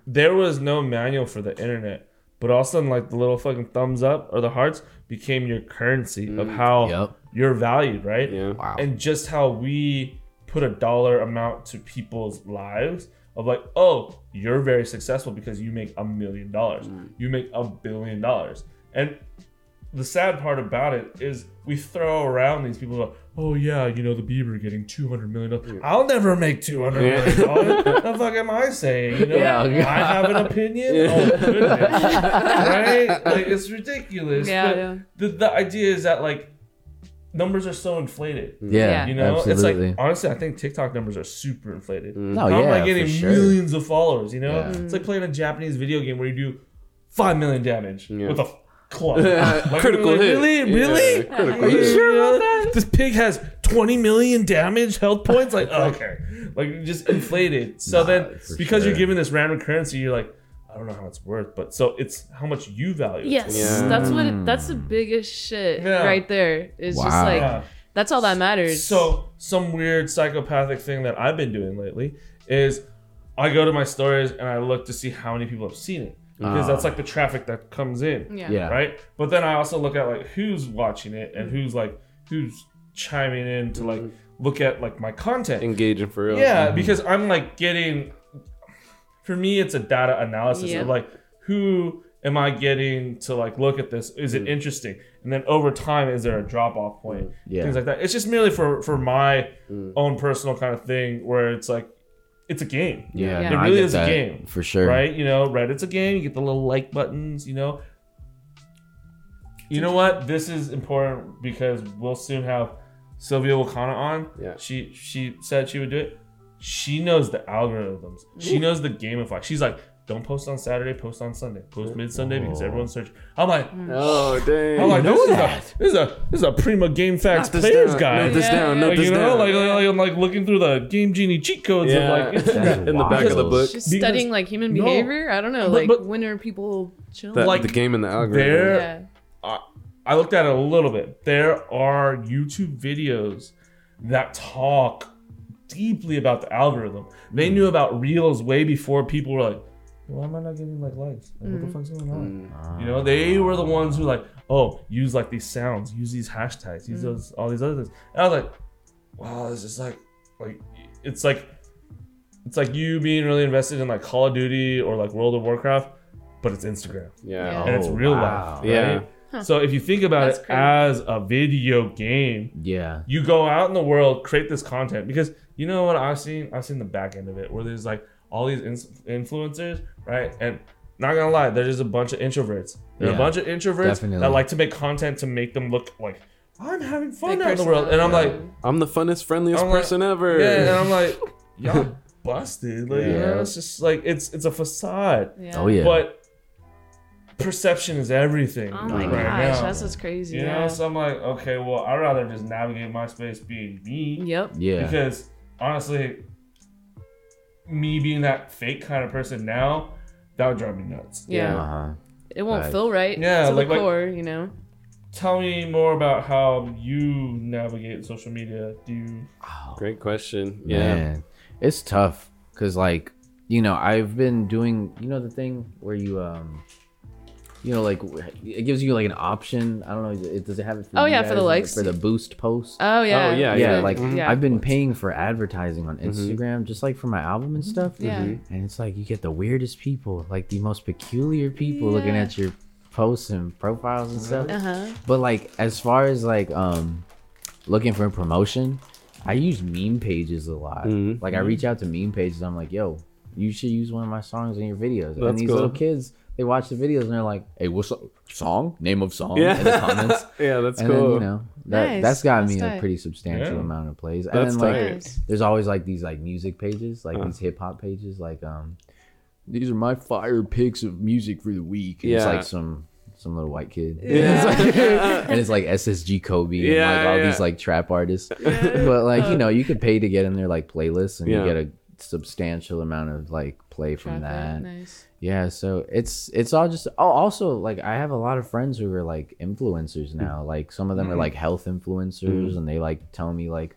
there was no manual for the internet but all of a sudden like the little fucking thumbs up or the hearts became your currency mm. of how yep. you're valued, right? Yeah. Wow. And just how we put a dollar amount to people's lives of like, oh, you're very successful because you make a million dollars. You make a billion dollars. And the sad part about it is we throw around these people like, oh yeah, you know, the Bieber getting two hundred million dollars. I'll never make two hundred million dollars. What the fuck am I saying? You know, yeah, I have an opinion? Yeah. Oh, goodness. Right? Like, it's ridiculous. Yeah, yeah. The, the idea is that like, numbers are so inflated. Yeah, you know, absolutely. It's like honestly, I think TikTok numbers are super inflated. No, I'm yeah, like getting sure. millions of followers. You know, yeah. It's like playing a Japanese video game where you do five million damage yeah. with a club. Like, critical like, hit. Really, yeah. really? Yeah. Critical are you hit. Sure about that? This pig has twenty million damage health points. Like oh, okay, like just inflated. So nah, then, because sure. you're given this random currency, you're like. I don't know how it's worth, but so it's how much you value. Yes, yeah. that's what. It, that's the biggest shit yeah. right there. It's wow. just like yeah. that's all that matters. So some weird psychopathic thing that I've been doing lately is I go to my stories and I look to see how many people have seen it because uh, that's like the traffic that comes in, yeah. yeah, right. But then I also look at like who's watching it and who's like who's chiming in to like look at like my content, engaging for real. Yeah, mm-hmm. because I'm like getting. For me, it's a data analysis yeah. of like, who am I getting to like look at this? Is it interesting? And then over time, is there a drop off point? Yeah. Things like that. It's just merely for, for my mm. own personal kind of thing where it's like, it's a game. Yeah. yeah. It really is a game. For sure. Right? You know, Reddit's a game. You get the little like buttons, you know. You know what? This is important because we'll soon have Sylvia Wakana on. Yeah. She, she said she would do it. She knows the algorithms. She knows the gamification. She's like, don't post on Saturday, post on Sunday. Post mid-Sunday because everyone's searching. I'm like, oh, dang. I'm like, this, is a, this, is a, this is a Prima Game Facts players guy. Note this down, note this down. Like, you know, like, like, I'm like looking through the Game Genie cheat codes yeah. of like, Instagram. In the back of the book. She's because, studying like human behavior. No, I don't know. Like, but, but, when are people chilling? The, like, the game and the algorithm. Yeah. I, I looked at it a little bit. There are YouTube videos that talk deeply about the algorithm. They knew about reels way before people were like, Why am I not getting like likes? Like, mm. What the fuck's going on? Mm. You know, they were the ones who like, oh, use like these sounds, use these hashtags, use mm. those, all these other things. And I was like, wow, it's just like, like it's like, it's like you being really invested in like Call of Duty or like World of Warcraft, but it's Instagram. Yeah, yeah. And it's real wow. life. Right? Yeah. Huh. So if you think about That's it crazy. As a video game, yeah, you go out in the world, create this content because you know what I've seen? I've seen the back end of it where there's like all these in- influencers, right? And not gonna lie, there's just a bunch of introverts. There are yeah, a bunch of introverts definitely. That like to make content to make them look like I'm having fun out in the world, and yeah. I'm like, I'm the funnest, friendliest like, person ever. Yeah, and I'm like, y'all busted. Like, yeah. you know, it's just like it's it's a facade. Yeah. Oh yeah, but. Perception is everything. Oh my right gosh, now. That's what's crazy. You yeah. know, so I'm like, okay, well, I'd rather just navigate my space being me. Yep. Yeah. Because honestly, me being that fake kind of person now, that would drive me nuts. Yeah. yeah. Uh-huh. It won't right. feel right. Yeah. To like, the core, like, you know. Tell me more about how you navigate social media. Do you? Oh, great question. Yeah. Man. It's tough because, like, you know, I've been doing, you know, the thing where you um. You know, like it gives you like an option. I don't know. It does it have it for? Oh yeah, guys? For the likes, for the boost post. Oh yeah, oh yeah, yeah. yeah. Like mm-hmm. I've been paying for advertising on Instagram, mm-hmm. just like for my album and stuff. Yeah, mm-hmm. and it's like you get the weirdest people, like the most peculiar people yeah. looking at your posts and profiles and stuff. Uh-huh. But like as far as like um, looking for promotion, I use meme pages a lot. Mm-hmm. Like I reach out to meme pages. I'm like, yo, you should use one of my songs in your videos. That's and these cool. little kids. They watch the videos and they're like, "Hey, what's up? Song? Name of song?" Yeah. In the comments. yeah, that's and cool. Then, you know, that nice. That's gotten that's me tight. A pretty substantial yeah. amount of plays. And that's then like, tight. There's always like these like music pages, like uh. these hip hop pages, like um, these are my fire picks of music for the week. And yeah. It's like some some little white kid. Yeah. And, it's like, and it's like S S G Kobe yeah, and like all yeah. these like trap artists. Yeah. But like you know, you could pay to get in their like playlists and yeah. you get a substantial amount of like play from Traffic, that. Nice. Yeah, so it's it's all just oh, also like I have a lot of friends who are like influencers now. Like some of them mm-hmm. are like health influencers mm-hmm. and they like tell me like,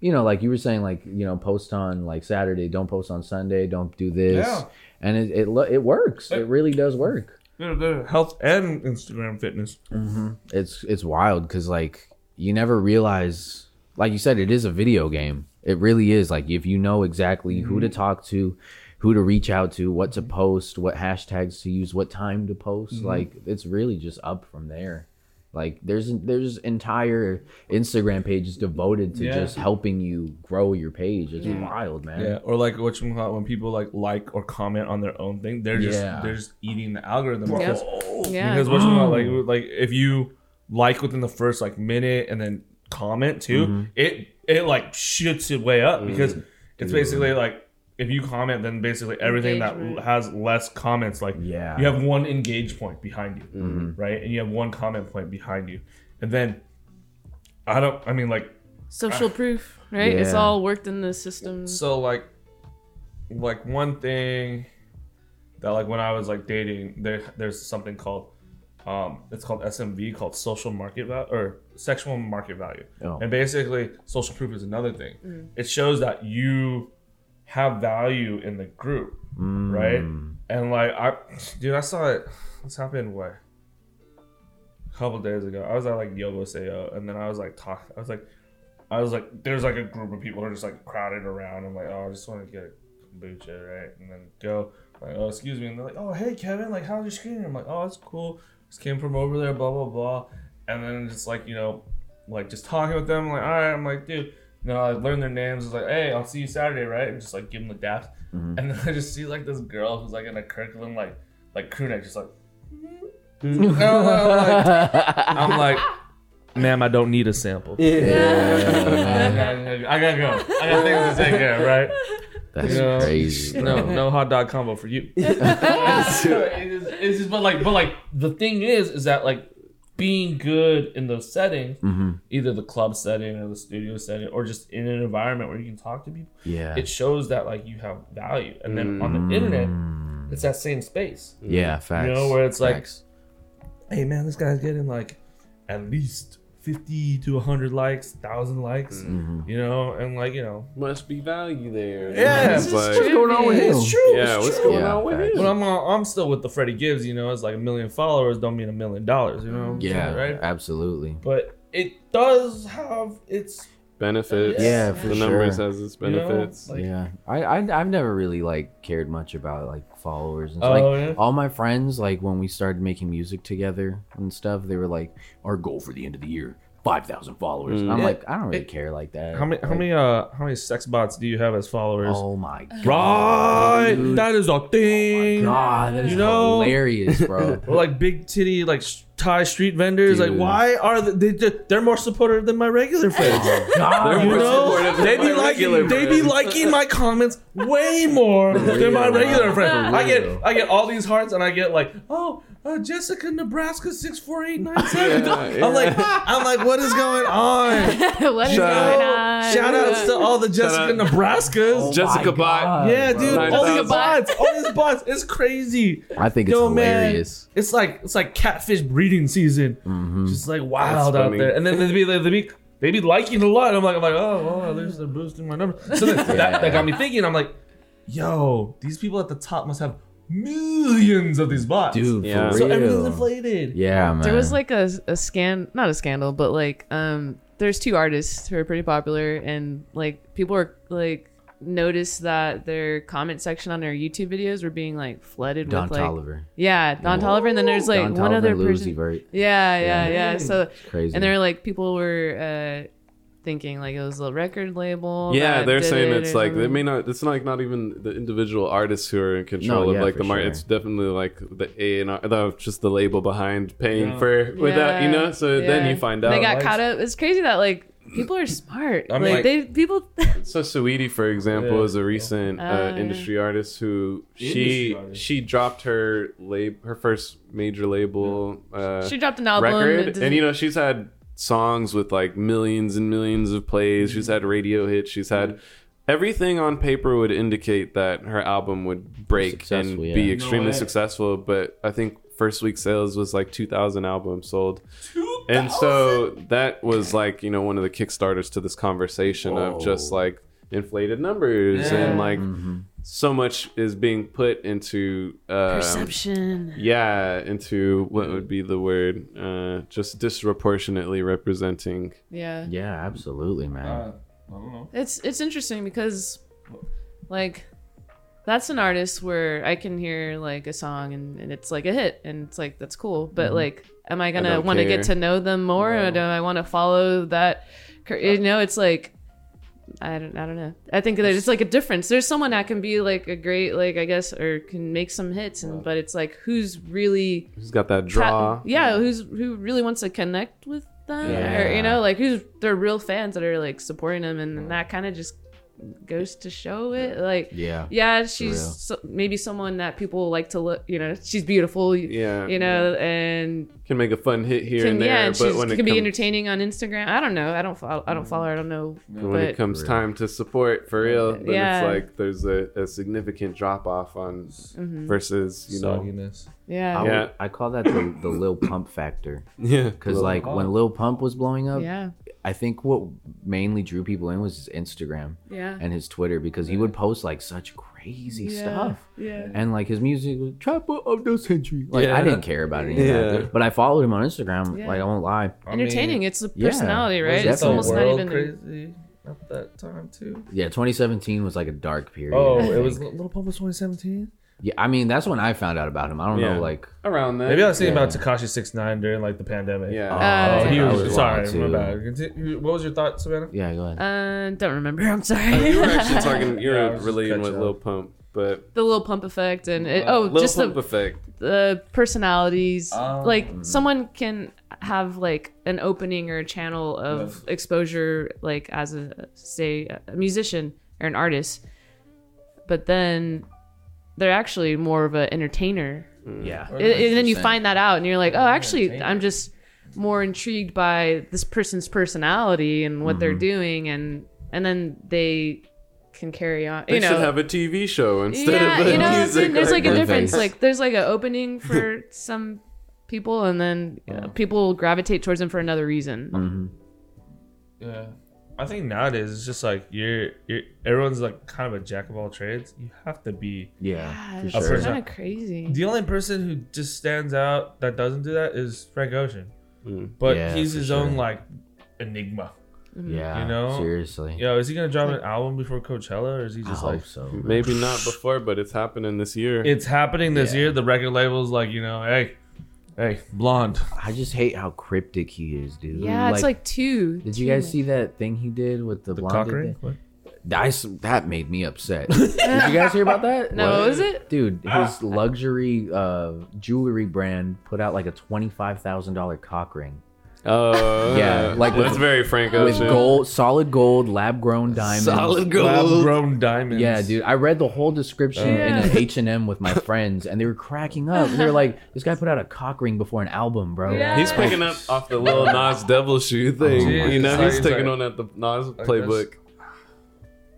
you know, like you were saying like, you know, post on like Saturday, don't post on Sunday, don't do this. Yeah. And it it it works. It, it really does work. The health and Instagram fitness. Mm-hmm. It's it's wild cuz like you never realize like you said it is a video game. It really is. Like if you know exactly mm-hmm. who to talk to, who to reach out to, what to post, what hashtags to use, what time to post, mm-hmm. like it's really just up from there. Like there's there's entire Instagram pages devoted to yeah. just helping you grow your page. It's yeah. wild, man. Yeah, or like what you call when people like like or comment on their own thing, they're just yeah. they're just eating the algorithm yeah. because, oh, yeah. because what you call like like if you like within the first like minute and then comment too, mm-hmm. it it like shoots it way up because mm-hmm. it's basically like if you comment then basically everything engagement. That has less comments like yeah. you have one engage point behind you mm-hmm. right and you have one comment point behind you and then I don't I mean like social I, proof right yeah. it's all worked in the system. So like like one thing that like when I was like dating there there's something called Um, it's called S M V, called social market value or sexual market value. Oh. And basically social proof is another thing. Mm. It shows that you have value in the group, mm. right? And like, I, dude, I saw it. This happened what? A couple days ago. I was at like Yogo Seo and then I was like talking. I was like, I was like, there's like a group of people that are just like crowded around. I'm like, oh, I just want to get a kombucha, right? And then go, like, oh, excuse me. And they're like, oh, hey, Kevin, like, how's your screening? I'm like, oh, it's cool. Just came from over there, blah blah blah, and then just like you know, like just talking with them, like all right, I'm like dude, you know I learned their names, it's like hey, I'll see you Saturday, right? And just like give them the daps, mm-hmm. and then I just see like this girl who's like in a Kirkland like like crew neck, just like, mm-hmm. like, I'm like, ma'am, I don't need a sample. Yeah, yeah. I gotta go. I got things to take care of, right? That's you know, crazy. No, no hot dog combo for you. it's, just, it's just, but like, but like, the thing is, is that like being good in those settings, mm-hmm. either the club setting or the studio setting, or just in an environment where you can talk to people. Yeah, it shows that like you have value, and then mm. on the internet, it's that same space. Yeah, facts. You know where it's like, facts. Hey man, this guy's getting like at least fifty to one hundred likes, one thousand likes, mm-hmm. you know, and like, you know. Must be value there. Yeah, it's like, what's going on with him? It's true. Yeah, it's what's true. going yeah, on with him? But I'm, I'm still with the Freddie Gibbs, you know, it's like a million followers don't mean a million dollars, you know? Yeah, right? Absolutely. But it does have its benefits. Yeah, for the sure. numbers has its benefits. You know, like, yeah, I, I I've never really like cared much about like followers. And so, oh, like yeah. all my friends, like when we started making music together and stuff, they were like, "Our goal for the end of the year, five thousand followers." Mm. And I'm yeah. like, I don't really it, care like that. How many like, how many uh how many sex bots do you have as followers? Oh my god, right? Dude. That is a thing. Oh my god, that is you know? hilarious, bro. Or like big titty like. Thai street vendors, dude. Like, why are they? They they're more supportive than my regular friends. Oh God, they're you more know? supportive than they be my liking, regular They friends. be liking my comments way more than yeah, my regular wow. friends. I get I get all these hearts, and I get like, oh, uh, Jessica, Nebraska, six four eight nine seven. Yeah, yeah. I'm like, I'm like, what is going on? What is so, going on? Shout outs to all the Jessica Nebraskas. Oh Jessica bot. Yeah, dude, nine all these bots, all these bots. It's crazy. I think it's Yo, hilarious. Man, it's like it's like catfish breeding. season, mm-hmm. just like wild out there, and then they'd be they'd be they be liking a lot. I'm like I'm like oh, oh there's they're boosting my numbers. So then, yeah. that, that got me thinking. I'm like, yo, these people at the top must have millions of these bots, dude. Yeah. So everything's inflated. Yeah, man. There was like a a scan, not a scandal, but like um, there's two artists who are pretty popular, and like people were like noticed that their comment section on their YouTube videos were being like flooded Don with like Tolliver. yeah Don Whoa. Tolliver, and then there's like Don one Tolliver, other person Lucy, yeah yeah yeah, yeah. so crazy. And they're like people were uh thinking like it was a record label yeah they're saying it it's like something. They may not it's like not even the individual artists who are in control no, of yeah, like the market sure. It's definitely like the A and R, just the label behind paying yeah. for without yeah. you know so yeah. then you find out they got like, caught up. It's crazy that like people are smart. I mean, like, like they people. So Saweetie, for example, yeah, is a recent uh, industry artist who she artist. she dropped her lab, her first major label. Yeah. Uh, she dropped an album, record, and you know she's had songs with like millions and millions of plays. Mm-hmm. She's had radio hits. She's had. Mm-hmm. Everything on paper would indicate that her album would break and yeah. be extremely no successful, but I think first week sales was like two thousand albums sold. two thousand And so that was like, you know, one of the kickstarters to this conversation Whoa. of just like inflated numbers yeah. and like mm-hmm. so much is being put into uh, perception. Yeah, into what would be the word? Uh, just disproportionately representing. Yeah. Yeah, absolutely, man. Uh, I don't know. It's it's interesting because, like, that's an artist where I can hear like a song and, and it's like a hit and it's like that's cool. But mm-hmm. like, am I gonna want to get to know them more no. or do I want to follow that? You know, it's like I don't I don't know. I think there's like a difference. There's someone that can be like a great like I guess or can make some hits and but it's like who's really who's got that draw? Pat- yeah, who's who really wants to connect with them yeah. or you know like who's they're real fans that are like supporting them and, and that kind of just goes to show it like yeah yeah she's so, maybe someone that people like to look you know she's beautiful yeah you know yeah. and can make a fun hit here can, and there yeah, and but when it can comes, be entertaining on Instagram I don't know I don't follow I don't follow I don't know but, when it comes time to support for real then yeah. it's like there's a, a significant drop off on mm-hmm. versus you know Sogginess. yeah I, yeah. Would, I call that the, the Lil Pump factor yeah because like Pump. when Lil Pump was blowing up yeah I think what mainly drew people in was his Instagram yeah. and his Twitter because yeah. he would post like such crazy yeah. stuff yeah. and like his music was trapper of the century. Like yeah. I didn't care about it yeah. but I followed him on Instagram. Yeah. Like I won't lie, entertaining. I mean, it's a personality, yeah, right? It's almost not even crazy at that time too. Yeah, twenty seventeen was like a dark period. Oh, it was Lil Pump was twenty seventeen Yeah, I mean that's when I found out about him. I don't yeah. know, like around that. Maybe I was thinking yeah. about Tekashi six nine during like the pandemic. Yeah, uh, oh, he was, was sorry. My bad. What was your thought, Savannah? Yeah, go ahead. Uh, don't remember. I'm sorry. Uh, you were actually talking. You were yeah, relating with up. Lil Pump, but the Lil Pump effect and it, oh, Lil just Pump the effect. The personalities. Um, like someone can have like an opening or a channel of yeah. exposure, like as a say a musician or an artist, but then. They're actually more of an entertainer. Yeah. And then you find that out and you're like, oh, actually, I'm just more intrigued by this person's personality and what mm-hmm. they're doing. And and then they can carry on. They you know. should have a T V show instead yeah, of a you know, music. There's like a difference. Like there's like an opening for some people, and then yeah, mm. people gravitate towards them for another reason. Mm-hmm. Yeah, I think nowadays it's just like you're, you're everyone's like kind of a jack of all trades. You have to be yeah, yeah sure. It's kind of crazy. The only person who just stands out that doesn't do that is Frank Ocean, mm. but yeah, he's his sure. own like enigma. Yeah, you know, seriously. Yo, is he gonna drop an album before Coachella, or is he just I like? Hope so. Maybe not before, but it's happening this year. It's happening this yeah. year. The record label's like, you know, hey, hey, Blonde. I just hate how cryptic he is, dude. Yeah, like, it's like two. Did two. you guys see that thing he did with the, the Blonde? Cock ring? What? I, that made me upset. Did you guys hear about that? No, what? Is it? Dude, his luxury uh, jewelry brand put out like a twenty-five thousand dollar cock ring. Oh uh, yeah, like that's with, very Frank Ocean. With gold, solid gold, lab grown diamonds, solid gold, lab grown diamonds. Yeah, dude, I read the whole description uh, in an H and M with my friends, and they were cracking up. They were like, "This guy put out a cock ring before an album, bro." Yeah. He's picking up off the Lil Nas Devil Shoe thing. Oh, you know, he's taking like, on at the Nas playbook.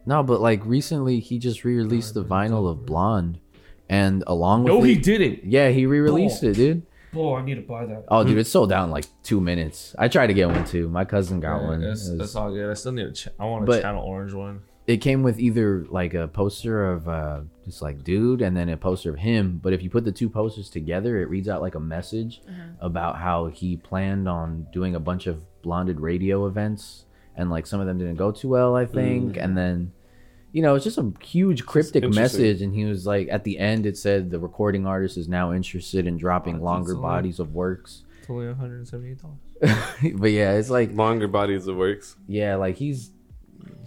No, but like recently, he just re-released the vinyl of Blonde, and along with no, it, he didn't. Yeah, he re-released oh. it, dude. Oh, I need to buy that. Oh, dude, it's sold out in like two minutes. I tried to get one too. My cousin got yeah, one. That's, was, that's all good. I still need a. Ch- I want a Channel Orange one. It came with either like a poster of uh, just like dude, and then a poster of him. But if you put the two posters together, it reads out like a message uh-huh. about how he planned on doing a bunch of Blonded radio events, and like some of them didn't go too well, I think, mm. and then. You know, it's just a huge cryptic message, and he was like, at the end, it said the recording artist is now interested in dropping oh, longer only, bodies of works. It's only one hundred and seventy-eight dollars. But yeah, it's like longer bodies of works. Yeah, like he's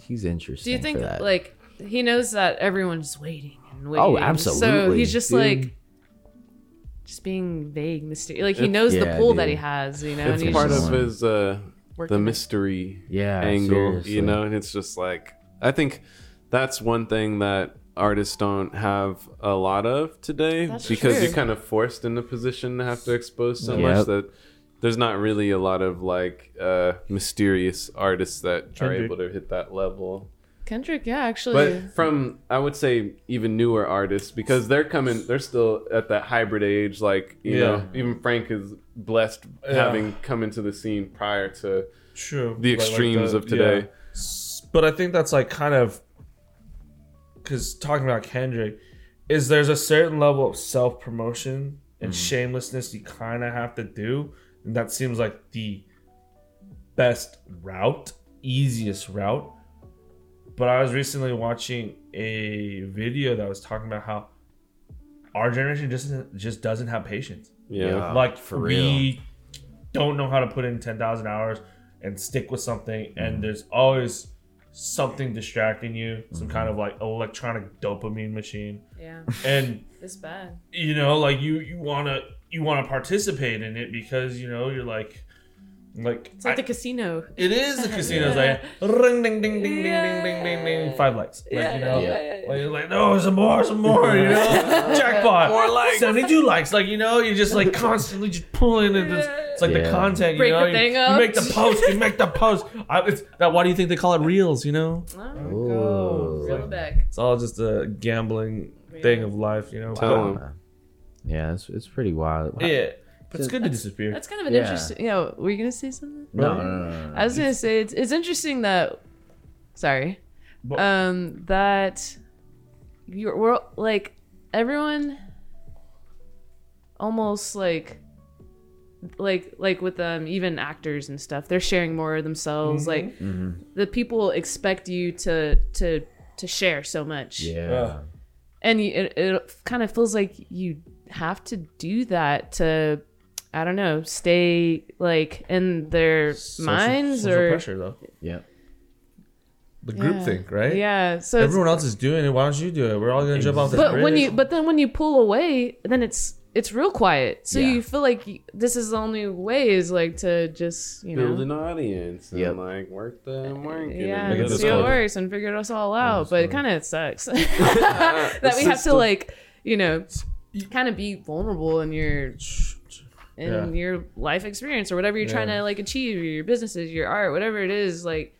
he's interesting. Do you think for that. Like he knows that everyone's waiting and waiting? Oh, absolutely. So he's just dude. like just being vague, mysterious. Like he knows it's, the yeah, pull dude. that he has. You know, it's and he's part just of his uh, the mystery yeah, angle. Seriously. You know, and it's just like I think. That's one thing that artists don't have a lot of today that's because true. You're kind of forced in a position to have to expose so yep. much that there's not really a lot of like uh, mysterious artists that Kendrick. Are able to hit that level. Kendrick, yeah, actually. But from, I would say, even newer artists because they're coming, they're still at that hybrid age. Like, you yeah. know, even Frank is blessed yeah. having come into the scene prior to true. The extremes like, like the, of today. Yeah. But I think that's like kind of, because talking about Kendrick, is there's a certain level of self-promotion and mm-hmm. shamelessness you kind of have to do. And that seems like the best route, easiest route. But I was recently watching a video that was talking about how our generation just, just doesn't have patience. Yeah, like for we real. Don't know how to put in ten thousand hours and stick with something. Mm-hmm. And there's always... something distracting you, some mm-hmm. kind of like electronic dopamine machine. Yeah, and it's bad. You know, like you you wanna you wanna participate in it because you know you're like, like it's like I, the casino. It is the casino. yeah. It's like ring ding ding ding yeah. ding ding ding ding ding. Five likes. Like, yeah, you know, yeah, yeah, yeah. Like you're like no, some more, some more. You know, jackpot. More likes. Seventy-two likes. Like you know, you're just like constantly just pulling and just. It's like yeah. the content, you break know. The thing you, up. You make the post, you make the post. I, it's, that, why do you think they call it reels? You know, oh, it's, like, back. It's all just a gambling yeah. thing of life, you know. Um, yeah, it's it's pretty wild. Yeah, but it's, it's good to disappear. That's kind of an yeah. interesting. You know, were you gonna say something? No, no, no, no, no. I was gonna say it's it's interesting that, sorry, but, um, that you're we're, like everyone, almost like. like like with um even actors and stuff, they're sharing more of themselves. Mm-hmm. Like mm-hmm. the people expect you to to to share so much. Yeah, uh. and you, it, it kind of feels like you have to do that to I don't know stay like in their social, minds social or pressure though. Yeah, the group yeah. think, right? Yeah. So everyone else is doing it. Why don't you do it? We're all gonna jump off the bridge. But when you but then when you pull away, then it's. It's real quiet. So yeah. you feel like you, this is the only way is like to just, you know. Build an audience and yep. like work the work. Yeah, and see it works and figure us all out. But it kind of sucks that we have to like, you know, kind of be vulnerable in your in yeah. your life experience or whatever you're yeah. trying to like achieve, your businesses, your art, whatever it is. Like,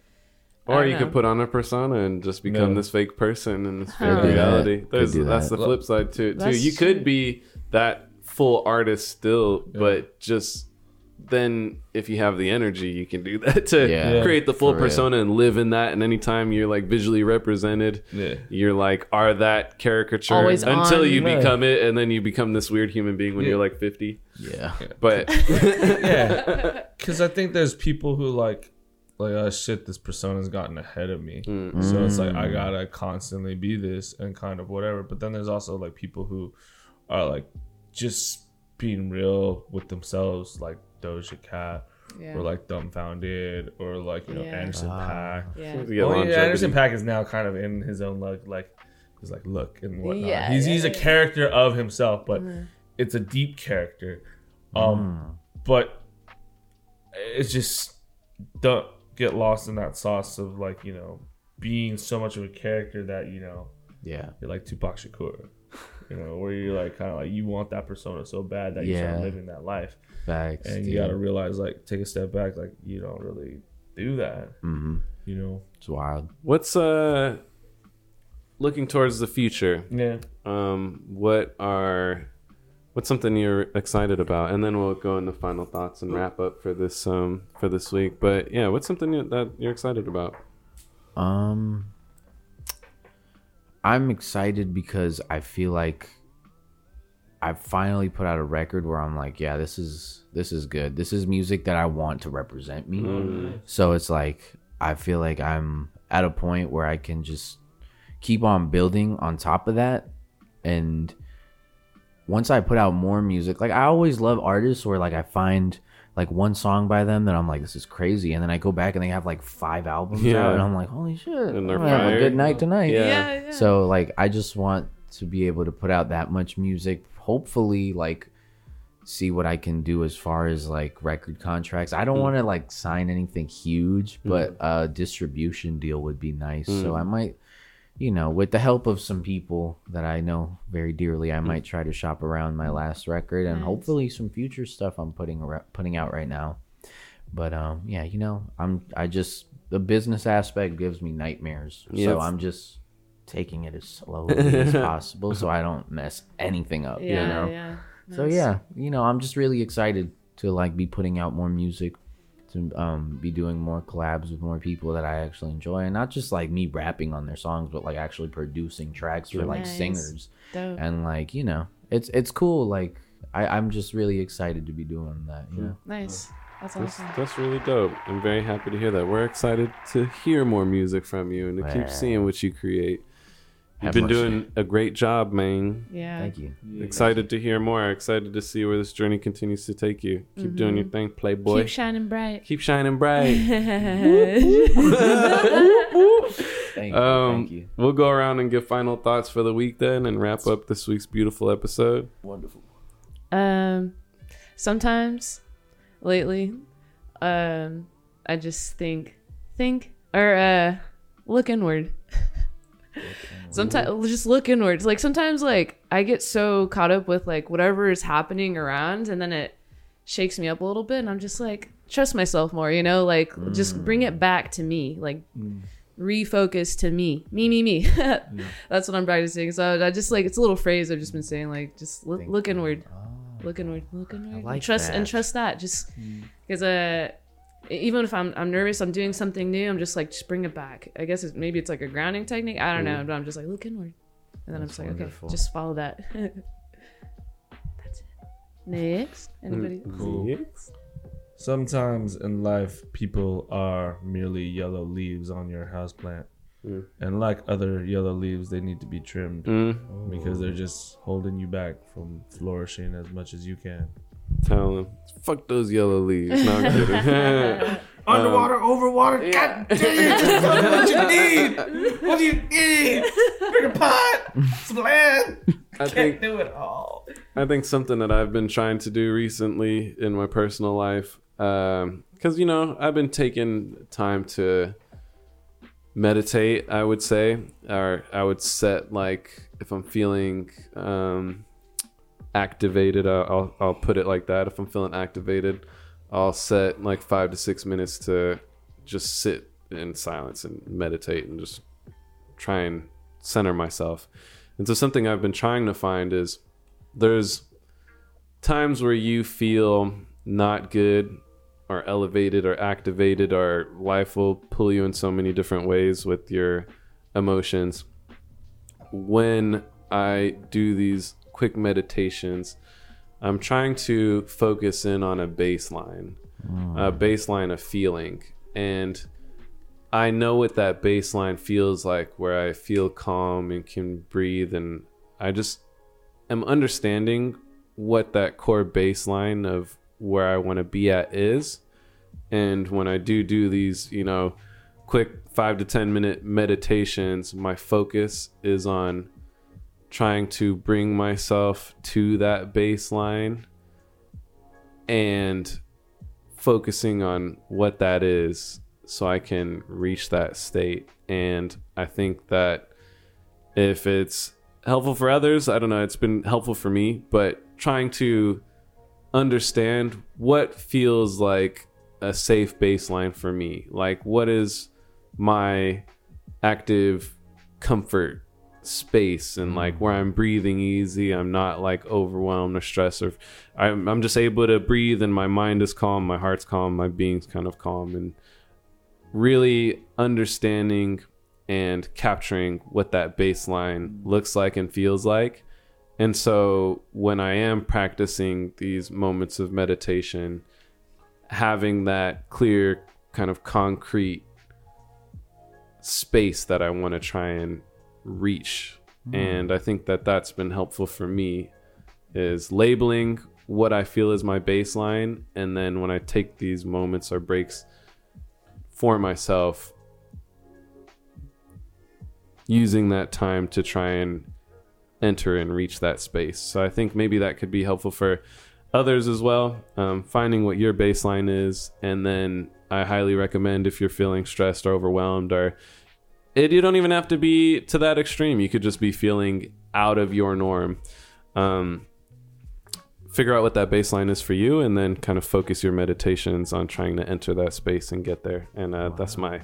or you know. Could put on a persona and just become yeah. this fake person and this fake oh, reality. That. There's, that's that. The flip side to it too. That's you could true. Be that full artist still, yeah. but just then if you have the energy, you can do that to yeah. create the full persona and live in that. And anytime you're like visually represented, yeah. you're like, are that caricature Always until on, you right. become it. And then you become this weird human being when yeah. you're like fifty. Yeah. But yeah, because I think there's people who like, like, oh shit, this persona's gotten ahead of me. Mm-hmm. So it's like, I gotta constantly be this and kind of whatever. But then there's also like people who are like just being real with themselves, like Doja Cat, yeah. or like Dumbfounded, or like, you know, yeah. Anderson Paak. Yeah. Well, yeah, Anderson Paak is now kind of in his own like, like he's like look and whatnot. Yeah, he's yeah, he's yeah. a character of himself, but mm. it's a deep character. Um, mm. But it's just don't get lost in that sauce of like, you know, being so much of a character that, you know, yeah, you're like Tupac Shakur. You know, where you're like kind of like you want that persona so bad that yeah. you start living that life. Facts, and you dude. Gotta realize, like, take a step back, like you don't really do that. Mm-hmm. You know, it's wild. What's uh looking towards the future? Yeah. Um, what are what's something you're excited about? And then we'll go into final thoughts and wrap up for this um for this week. But yeah, what's something that you're excited about? Um. I'm excited because I feel like I've finally put out a record where I'm like, yeah, this is this is good. This is music that I want to represent me. Mm-hmm. So it's like I feel like I'm at a point where I can just keep on building on top of that. And once I put out more music, like I always love artists where like I find like one song by them that I'm like, this is crazy, and then I go back and they have like five albums yeah. out, and I'm like, holy shit, and they're have a good night tonight. Yeah. Yeah, yeah. So like, I just want to be able to put out that much music. Hopefully, like, see what I can do as far as like record contracts. I don't mm. want to like sign anything huge, mm. but a distribution deal would be nice. Mm. So I might, you know, with the help of some people that I know very dearly, I might try to shop around my last record and nice. Hopefully some future stuff I'm putting putting out right now. But um, yeah, you know, I'm I just the business aspect gives me nightmares, yes. so I'm just taking it as slowly as possible so I don't mess anything up. Yeah, you know, yeah. Nice. So yeah, you know, I'm just really excited to like be putting out more music. To um, be doing more collabs with more people that I actually enjoy, and not just like me rapping on their songs, but like actually producing tracks for like nice. Singers. Dope. And like, you know, it's it's cool. Like I, I'm just really excited to be doing that. You know, nice. That's awesome. That's, that's really dope. I'm very happy to hear that. We're excited to hear more music from you and to keep seeing what you create. You've been doing a great job, man. Yeah. Thank you. Excited to hear more. Excited to see where this journey continues to take you. Keep mm-hmm. doing your thing, playboy. Keep shining bright. Keep shining bright. Thank you. Um, Thank you. We'll go around and give final thoughts for the week then and wrap up this week's beautiful episode. Wonderful. Um, sometimes lately, um, I just think, think, or uh, look inward. Sometimes just look inwards. Like sometimes like I get so caught up with like whatever is happening around, and then it shakes me up a little bit, and I'm just like, trust myself more, you know, like mm. just bring it back to me, like mm. refocus to me me me me yeah. That's what I'm practicing. So I just like, it's a little phrase I've just been saying, like just look, look inward. Oh, look inward look inward like and trust that. and trust that just because mm. uh even if I'm I'm nervous, I'm doing something new, I'm just like, just bring it back. I guess it's, maybe it's like a grounding technique. I don't know, but I'm just like, look inward. And then That's I'm just like, wonderful. Okay, just follow that. That's it. Next. Anybody? Cool. Next? Sometimes in life, people are merely yellow leaves on your houseplant. Mm. And like other yellow leaves, they need to be trimmed mm. because they're just holding you back from flourishing as much as you can. Tell them, fuck those yellow leaves. No, I'm kidding. Underwater, um, overwater. Yeah. God damn, just tell me what you need. What do you need? Bring a pot, some land. I Can't think, do it all. I think something that I've been trying to do recently in my personal life, because, um, you know, I've been taking time to meditate, I would say, or I would set, like, if I'm feeling... Um, activated I'll I'll put it like that if I'm feeling activated, I'll set like five to six minutes to just sit in silence and meditate and just try and center myself. And so something I've been trying to find is there's times where you feel not good or elevated or activated, or life will pull you in so many different ways with your emotions. When I do these quick meditations, I'm trying to focus in on a baseline, mm. a baseline of feeling. And I know what that baseline feels like, where I feel calm and can breathe. And I just am understanding what that core baseline of where I want to be at is. And when I do do these, you know, quick five to ten minute meditations, my focus is on trying to bring myself to that baseline and focusing on what that is so I can reach that state. And I think that if it's helpful for others, I don't know, it's been helpful for me, but trying to understand what feels like a safe baseline for me. Like, what is my active comfort space, and like where I'm breathing easy, I'm not like overwhelmed or stressed, or I'm, I'm just able to breathe and my mind is calm, my heart's calm, my being's kind of calm, and really understanding and capturing what that baseline looks like and feels like. And so when I am practicing these moments of meditation, having that clear kind of concrete space that I want to try and reach. Mm. And I think that that's been helpful for me, is labeling what I feel is my baseline. And then when I take these moments or breaks for myself, using that time to try and enter and reach that space. So I think maybe that could be helpful for others as well, um, finding what your baseline is. And then I highly recommend, if you're feeling stressed or overwhelmed, or it, you don't even have to be to that extreme, you could just be feeling out of your norm, um, figure out what that baseline is for you, and then kind of focus your meditations on trying to enter that space and get there. And uh, wow. that's my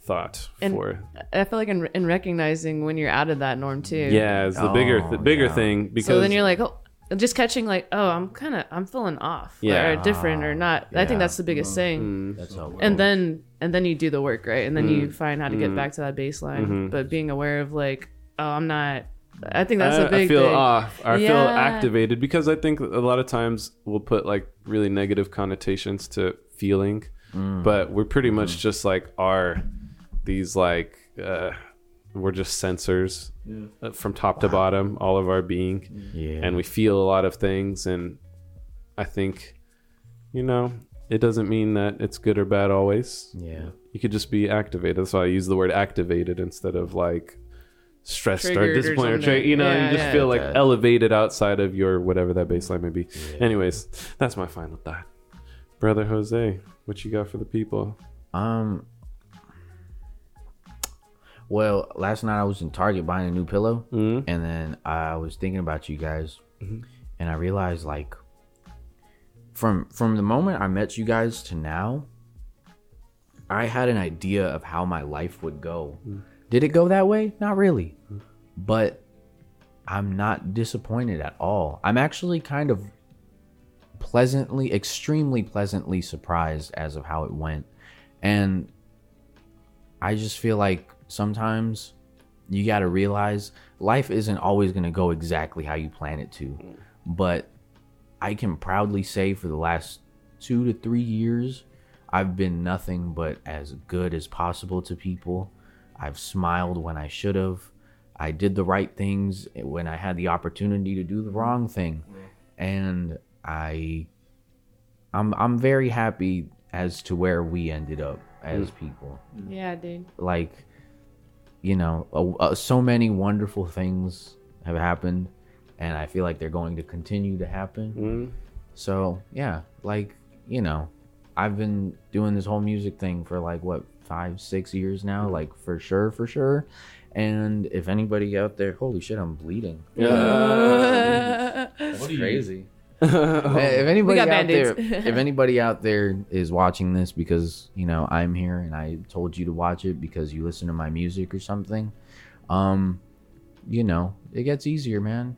thought and for. I feel like in, in recognizing when you're out of that norm too. Yeah, it's the oh, bigger th- bigger yeah. thing, because so then you're like, oh, just catching like, oh, I'm kind of I'm feeling off, yeah, or different or not. Yeah. I think that's the biggest mm. thing. That's how. It and then and then you do the work, right? And then mm. you find how to get mm. back to that baseline. Mm-hmm. But being aware of like, oh, I'm not. I think that's I, a big. I feel thing. off. I yeah. feel activated, because I think a lot of times we'll put like really negative connotations to feeling, mm. but we're pretty much mm. just like our. These like uh we're just sensors yeah. from top wow. to bottom, all of our being, yeah. and we feel a lot of things. And I think, you know, it doesn't mean that it's good or bad always. Yeah, you could just be activated. That's why I use the word activated instead of like stressed Triggered or disappointed or tra- you know yeah, you just yeah, feel like that. Elevated outside of your whatever that baseline may be. Yeah. Anyways, that's my final thought. Brother Jose, what you got for the people? um Well, last night I was in Target buying a new pillow, mm-hmm. and then I was thinking about you guys, mm-hmm. and I realized like from from the moment I met you guys to now, I had an idea of how my life would go. Mm-hmm. Did it go that way? Not really, mm-hmm. but I'm not disappointed at all. I'm actually kind of pleasantly, extremely pleasantly surprised as of how it went, and I just feel like sometimes you got to realize life isn't always going to go exactly how you plan it to. But I can proudly say for the last two to three years, I've been nothing but as good as possible to people. I've smiled when I should have. I did the right things when I had the opportunity to do the wrong thing. And I, I'm, I'm very happy as to where we ended up as people. Yeah, dude. Like, you know, uh, uh, so many wonderful things have happened, and I feel like they're going to continue to happen. Mm. So, yeah, like, you know, I've been doing this whole music thing for like, what, five, six years now, like for sure, for sure. And if anybody out there, holy shit, I'm bleeding. Yeah. Uh, that's what crazy. if anybody out Band-Aids. there, if anybody out there is watching this because, you know, I'm here and I told you to watch it because you listen to my music or something, um, you know, it gets easier, man.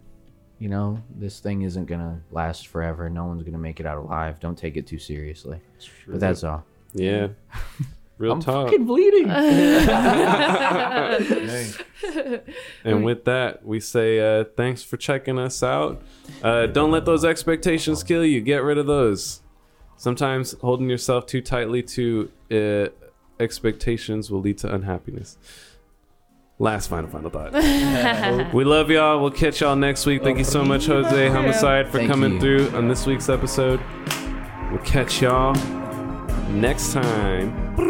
you know, this thing isn't gonna last forever. No one's gonna make it out alive. Don't take it too seriously. Sure. But that's all. Yeah. Real I'm talk. I'm fucking bleeding. And with that, we say uh, thanks for checking us out. Uh, don't let those expectations kill you. Get rid of those. Sometimes holding yourself too tightly to uh, expectations will lead to unhappiness. Last final, final thought. We love y'all. We'll catch y'all next week. Thank you so much, Jose Homicide, for Thank coming you. through on this week's episode. We'll catch y'all next time.